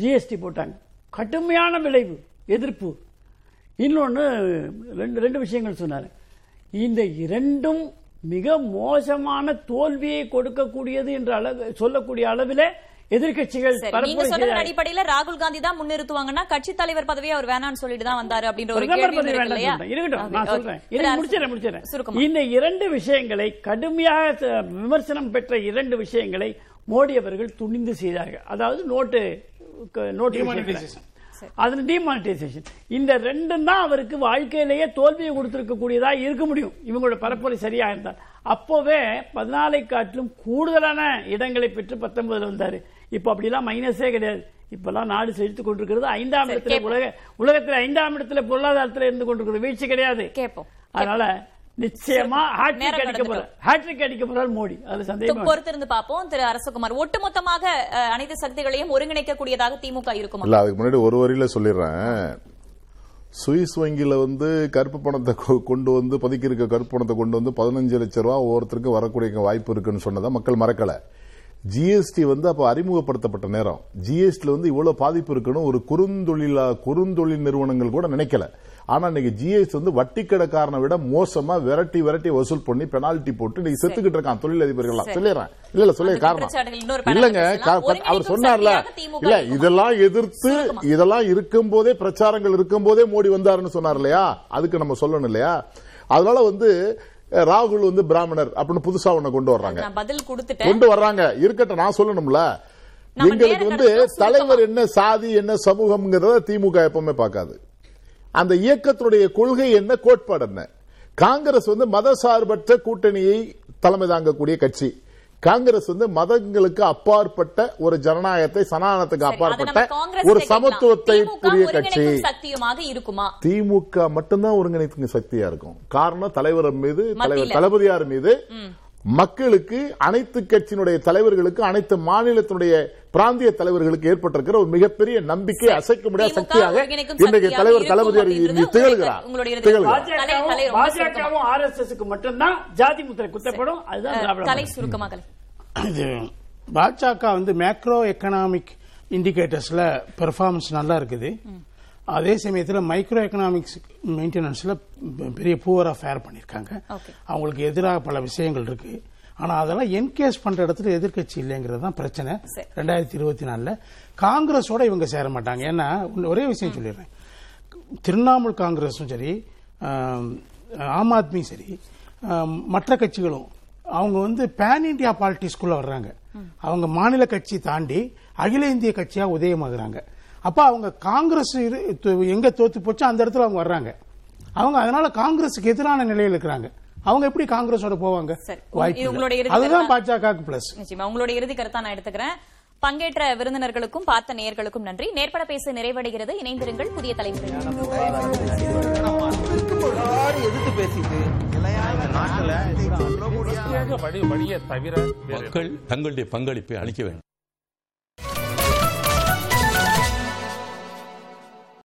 ஜிஎஸ்டி போட்டாங்க, கடுமையான விளைவு எதிர்ப்பு. இன்னொன்று ரெண்டு ரெண்டு விஷயங்கள் சொன்னார். இந்த இரண்டும் மிக மோசமான தோல்வியை கொடுக்கக்கூடியது என்று அளவு சொல்லக்கூடிய அளவில் எதிர்கட்சிகள் அடிப்படையில் ராகுல் காந்தி தான் முன்னிறுத்துவாங்கன்னா கட்சி தலைவர் பதவியை அவர் வேணான்னு சொல்லிட்டு தான் வந்தாரு அப்படின்ற ஒரு கேள்வி. இந்த இரண்டு விஷயங்களை கடுமையாக விமர்சனம் பெற்ற இரண்டு விஷயங்களை மோடி அவர்கள் துணிந்து செய்தார்கள். அதாவது நோட்டு நோட்டு அதில் டிமானிட்டைசேஷன், இந்த ரெண்டும் தான் அவருக்கு வாழ்க்கையிலேயே தோல்வியை கொடுத்திருக்கக்கூடியதாக இருக்க முடியும் இவங்களோட பரப்புரை சரியாக இருந்தால். அப்போவே பதினாலை காட்டிலும் கூடுதலான இடங்களை பெற்று பத்தொன்பதுல வந்தார். இப்போ அப்படிலாம் மைனஸே கிடையாது. இப்பெல்லாம் நாடு செழித்து கொண்டிருக்கிறது. ஐந்தாம் இடத்துல உலக உலகத்தில் ஐந்தாம் இடத்துல பொருளாதாரத்தில் இருந்து கொண்டிருக்கிறது, வீழ்ச்சி கிடையாது. அதனால நிச்சயமா ஹாட்ரிக் அடிக்க போறார் ஹாட்ரிக் அடிக்க போறார் மோடி. அது சந்தேகம். பொறுத்திருந்து பார்ப்போம். திரு அரசகுமார், ஒட்டுமொத்தமாக அனைத்து சக்திகளையும் ஒருங்கிணைக்க கூடியதாக திமுக இருக்கும். இல்ல, அதுக்கு முன்னாடி ஒரு வரியில சொல்லிடுறேன். சுவிஸ் வங்கியில வந்து கருப்பு பணத்தை கொண்டு வந்து பதுக்கி இருக்க கருப்பு பணத்தை கொண்டு வந்து பதினஞ்சு லட்சம் ரூபாய் ஒவ்வொருத்தருக்கும் வரக்கூடிய வாய்ப்பு இருக்குன்னு சொன்னதான் மக்கள் மறக்கல. ஜிஎஸ்டி வந்து அப்ப அறிமுகப்படுத்தப்பட்ட நேரம் ஜிஎஸ்டில வந்து இவ்வளவு பாதிப்பு இருக்குன்னு ஒரு குறுந்தொழிலா குறுந்தொழில் நிறுவனங்கள் கூட நினைக்கல. ஆனா இன்னைக்கு ஜிஎஸ்டி வந்து வட்டி கடைக்காரனை விட மோசமா விரட்டி விரட்டி வசூல் பண்ணி பெனால்டி போட்டு இன்னைக்கு செத்துக்கிட்டு இருக்கான் தொழிலதிபர்கள். சொல்லிடுறேன், இல்ல இல்ல சொல்ல காரணம் இல்லங்க, அவர் சொன்னார்ல, இல்ல இதெல்லாம் எதிர்த்து இதெல்லாம் இருக்கும் போதே பிரச்சாரங்கள் இருக்கும் போதே மோடி வந்தாருன்னு சொன்னார் இல்லையா, அதுக்கு நம்ம சொல்லணும் இல்லையா. அதனால வந்து ராகுல் வந்து பிராமணர் அப்படின்னு புதுசா ஒண்ணு கொண்டு வர்றாங்க கொண்டு வர்றாங்க இருக்கட்டும், நான் சொல்லணும்ல. எங்களுக்கு வந்து தலைவர் என்ன சாதி என்ன சமூகம்ங்கிறத திமுக எப்பவுமே பார்க்காது. அந்த இயக்கத்துடைய கொள்கை என்ன, கோட்பாடு என்ன. காங்கிரஸ் வந்து மத சார்பற்ற கூட்டணியை தலைமை தாங்கக்கூடிய கட்சி. காங்கிரஸ் வந்து மதங்களுக்கு அப்பாற்பட்ட ஒரு ஜனநாயகத்தை, சனாதனத்துக்கு அப்பாற்பட்ட ஒரு சமத்துவத்தை புரிய கட்சி. திமுக மட்டும்தான் ஒருங்கிணைக்கும் சக்தியா இருக்கும். காரணம், தலைவர் மீது தலைவர் தளபதியார் மீது மக்களுக்கு, அனைத்து கட்சியினுடைய தலைவர்களுக்கு, அனைத்து மாநிலத்தினுடைய பிராந்திய தலைவர்களுக்கு ஏற்பட்டிருக்கிற ஒரு மிகப்பெரிய நம்பிக்கை, அசைக்க முடியாத சக்தியாக இன்றைக்கு தலைவர் தளபதியார் திகழ்கிறார். பாஜகவும் ஆர்எஸ்எஸ்க்கு மட்டும்தான் ஜாதி முத்திரை குத்தப்படும். அதுதான் இது. பாஜக வந்து மேக்ரோ எக்கனாமிக் இண்டிகேட்டர்ஸ்ல பெர்ஃபார்மன்ஸ் நல்லா இருக்குது. அதே சமயத்தில் மைக்ரோ எக்கனாமிக்ஸ் மெயின்டெனன்ஸில் பெரிய பூவராக ஃபேர் பண்ணியிருக்காங்க. அவங்களுக்கு எதிராக பல விஷயங்கள் இருக்கு. ஆனால் அதெல்லாம் என்கேஸ் பண்ணுற இடத்துல எதிர்கட்சி இல்லைங்கிறது தான் பிரச்சனை. ரெண்டாயிரத்தி இருபத்தி நாலில் காங்கிரஸோட இவங்க சேர மாட்டாங்க. ஏன்னா ஒரே விஷயம் சொல்லிடுறேன், திரிணாமுல் காங்கிரஸும் சரி, ஆம் ஆத்மி சரி, மற்ற கட்சிகளும் அவங்க வந்து பேன் இண்டியா பாலிட்டிக்ஸ்குள்ளே வர்றாங்க. அவங்க மாநில கட்சி தாண்டி அகில இந்திய கட்சியாக உதயமாகறாங்க. அப்போ அவங்க காங்கிரஸ் எங்கே தோத்து போச்சோ அந்த இடத்துல அவங்க வர்றாங்க. அவங்க அதனால காங்கிரஸுக்கு எதிரான நிலையில் இருக்கிறாங்க. அவங்க எப்படி காங்கிரஸோட போவாங்க? அதுதான் பாஜக பிளஸ். உங்களுடைய இறுதி கருத்தா நான் எடுத்துக்கிறேன். பங்கேற்ற விருந்தினர்களுக்கும் பார்த்த நேயர்களுக்கும் நன்றி. நேர்பட பேச நிறைவடைகிறது. இணைந்திருங்கள் புதிய தலைமுறை. பேசிட்டு நாட்டில் வழியை தவிர மக்கள் தங்களுடைய பங்களிப்பை அளிக்க வேண்டும்.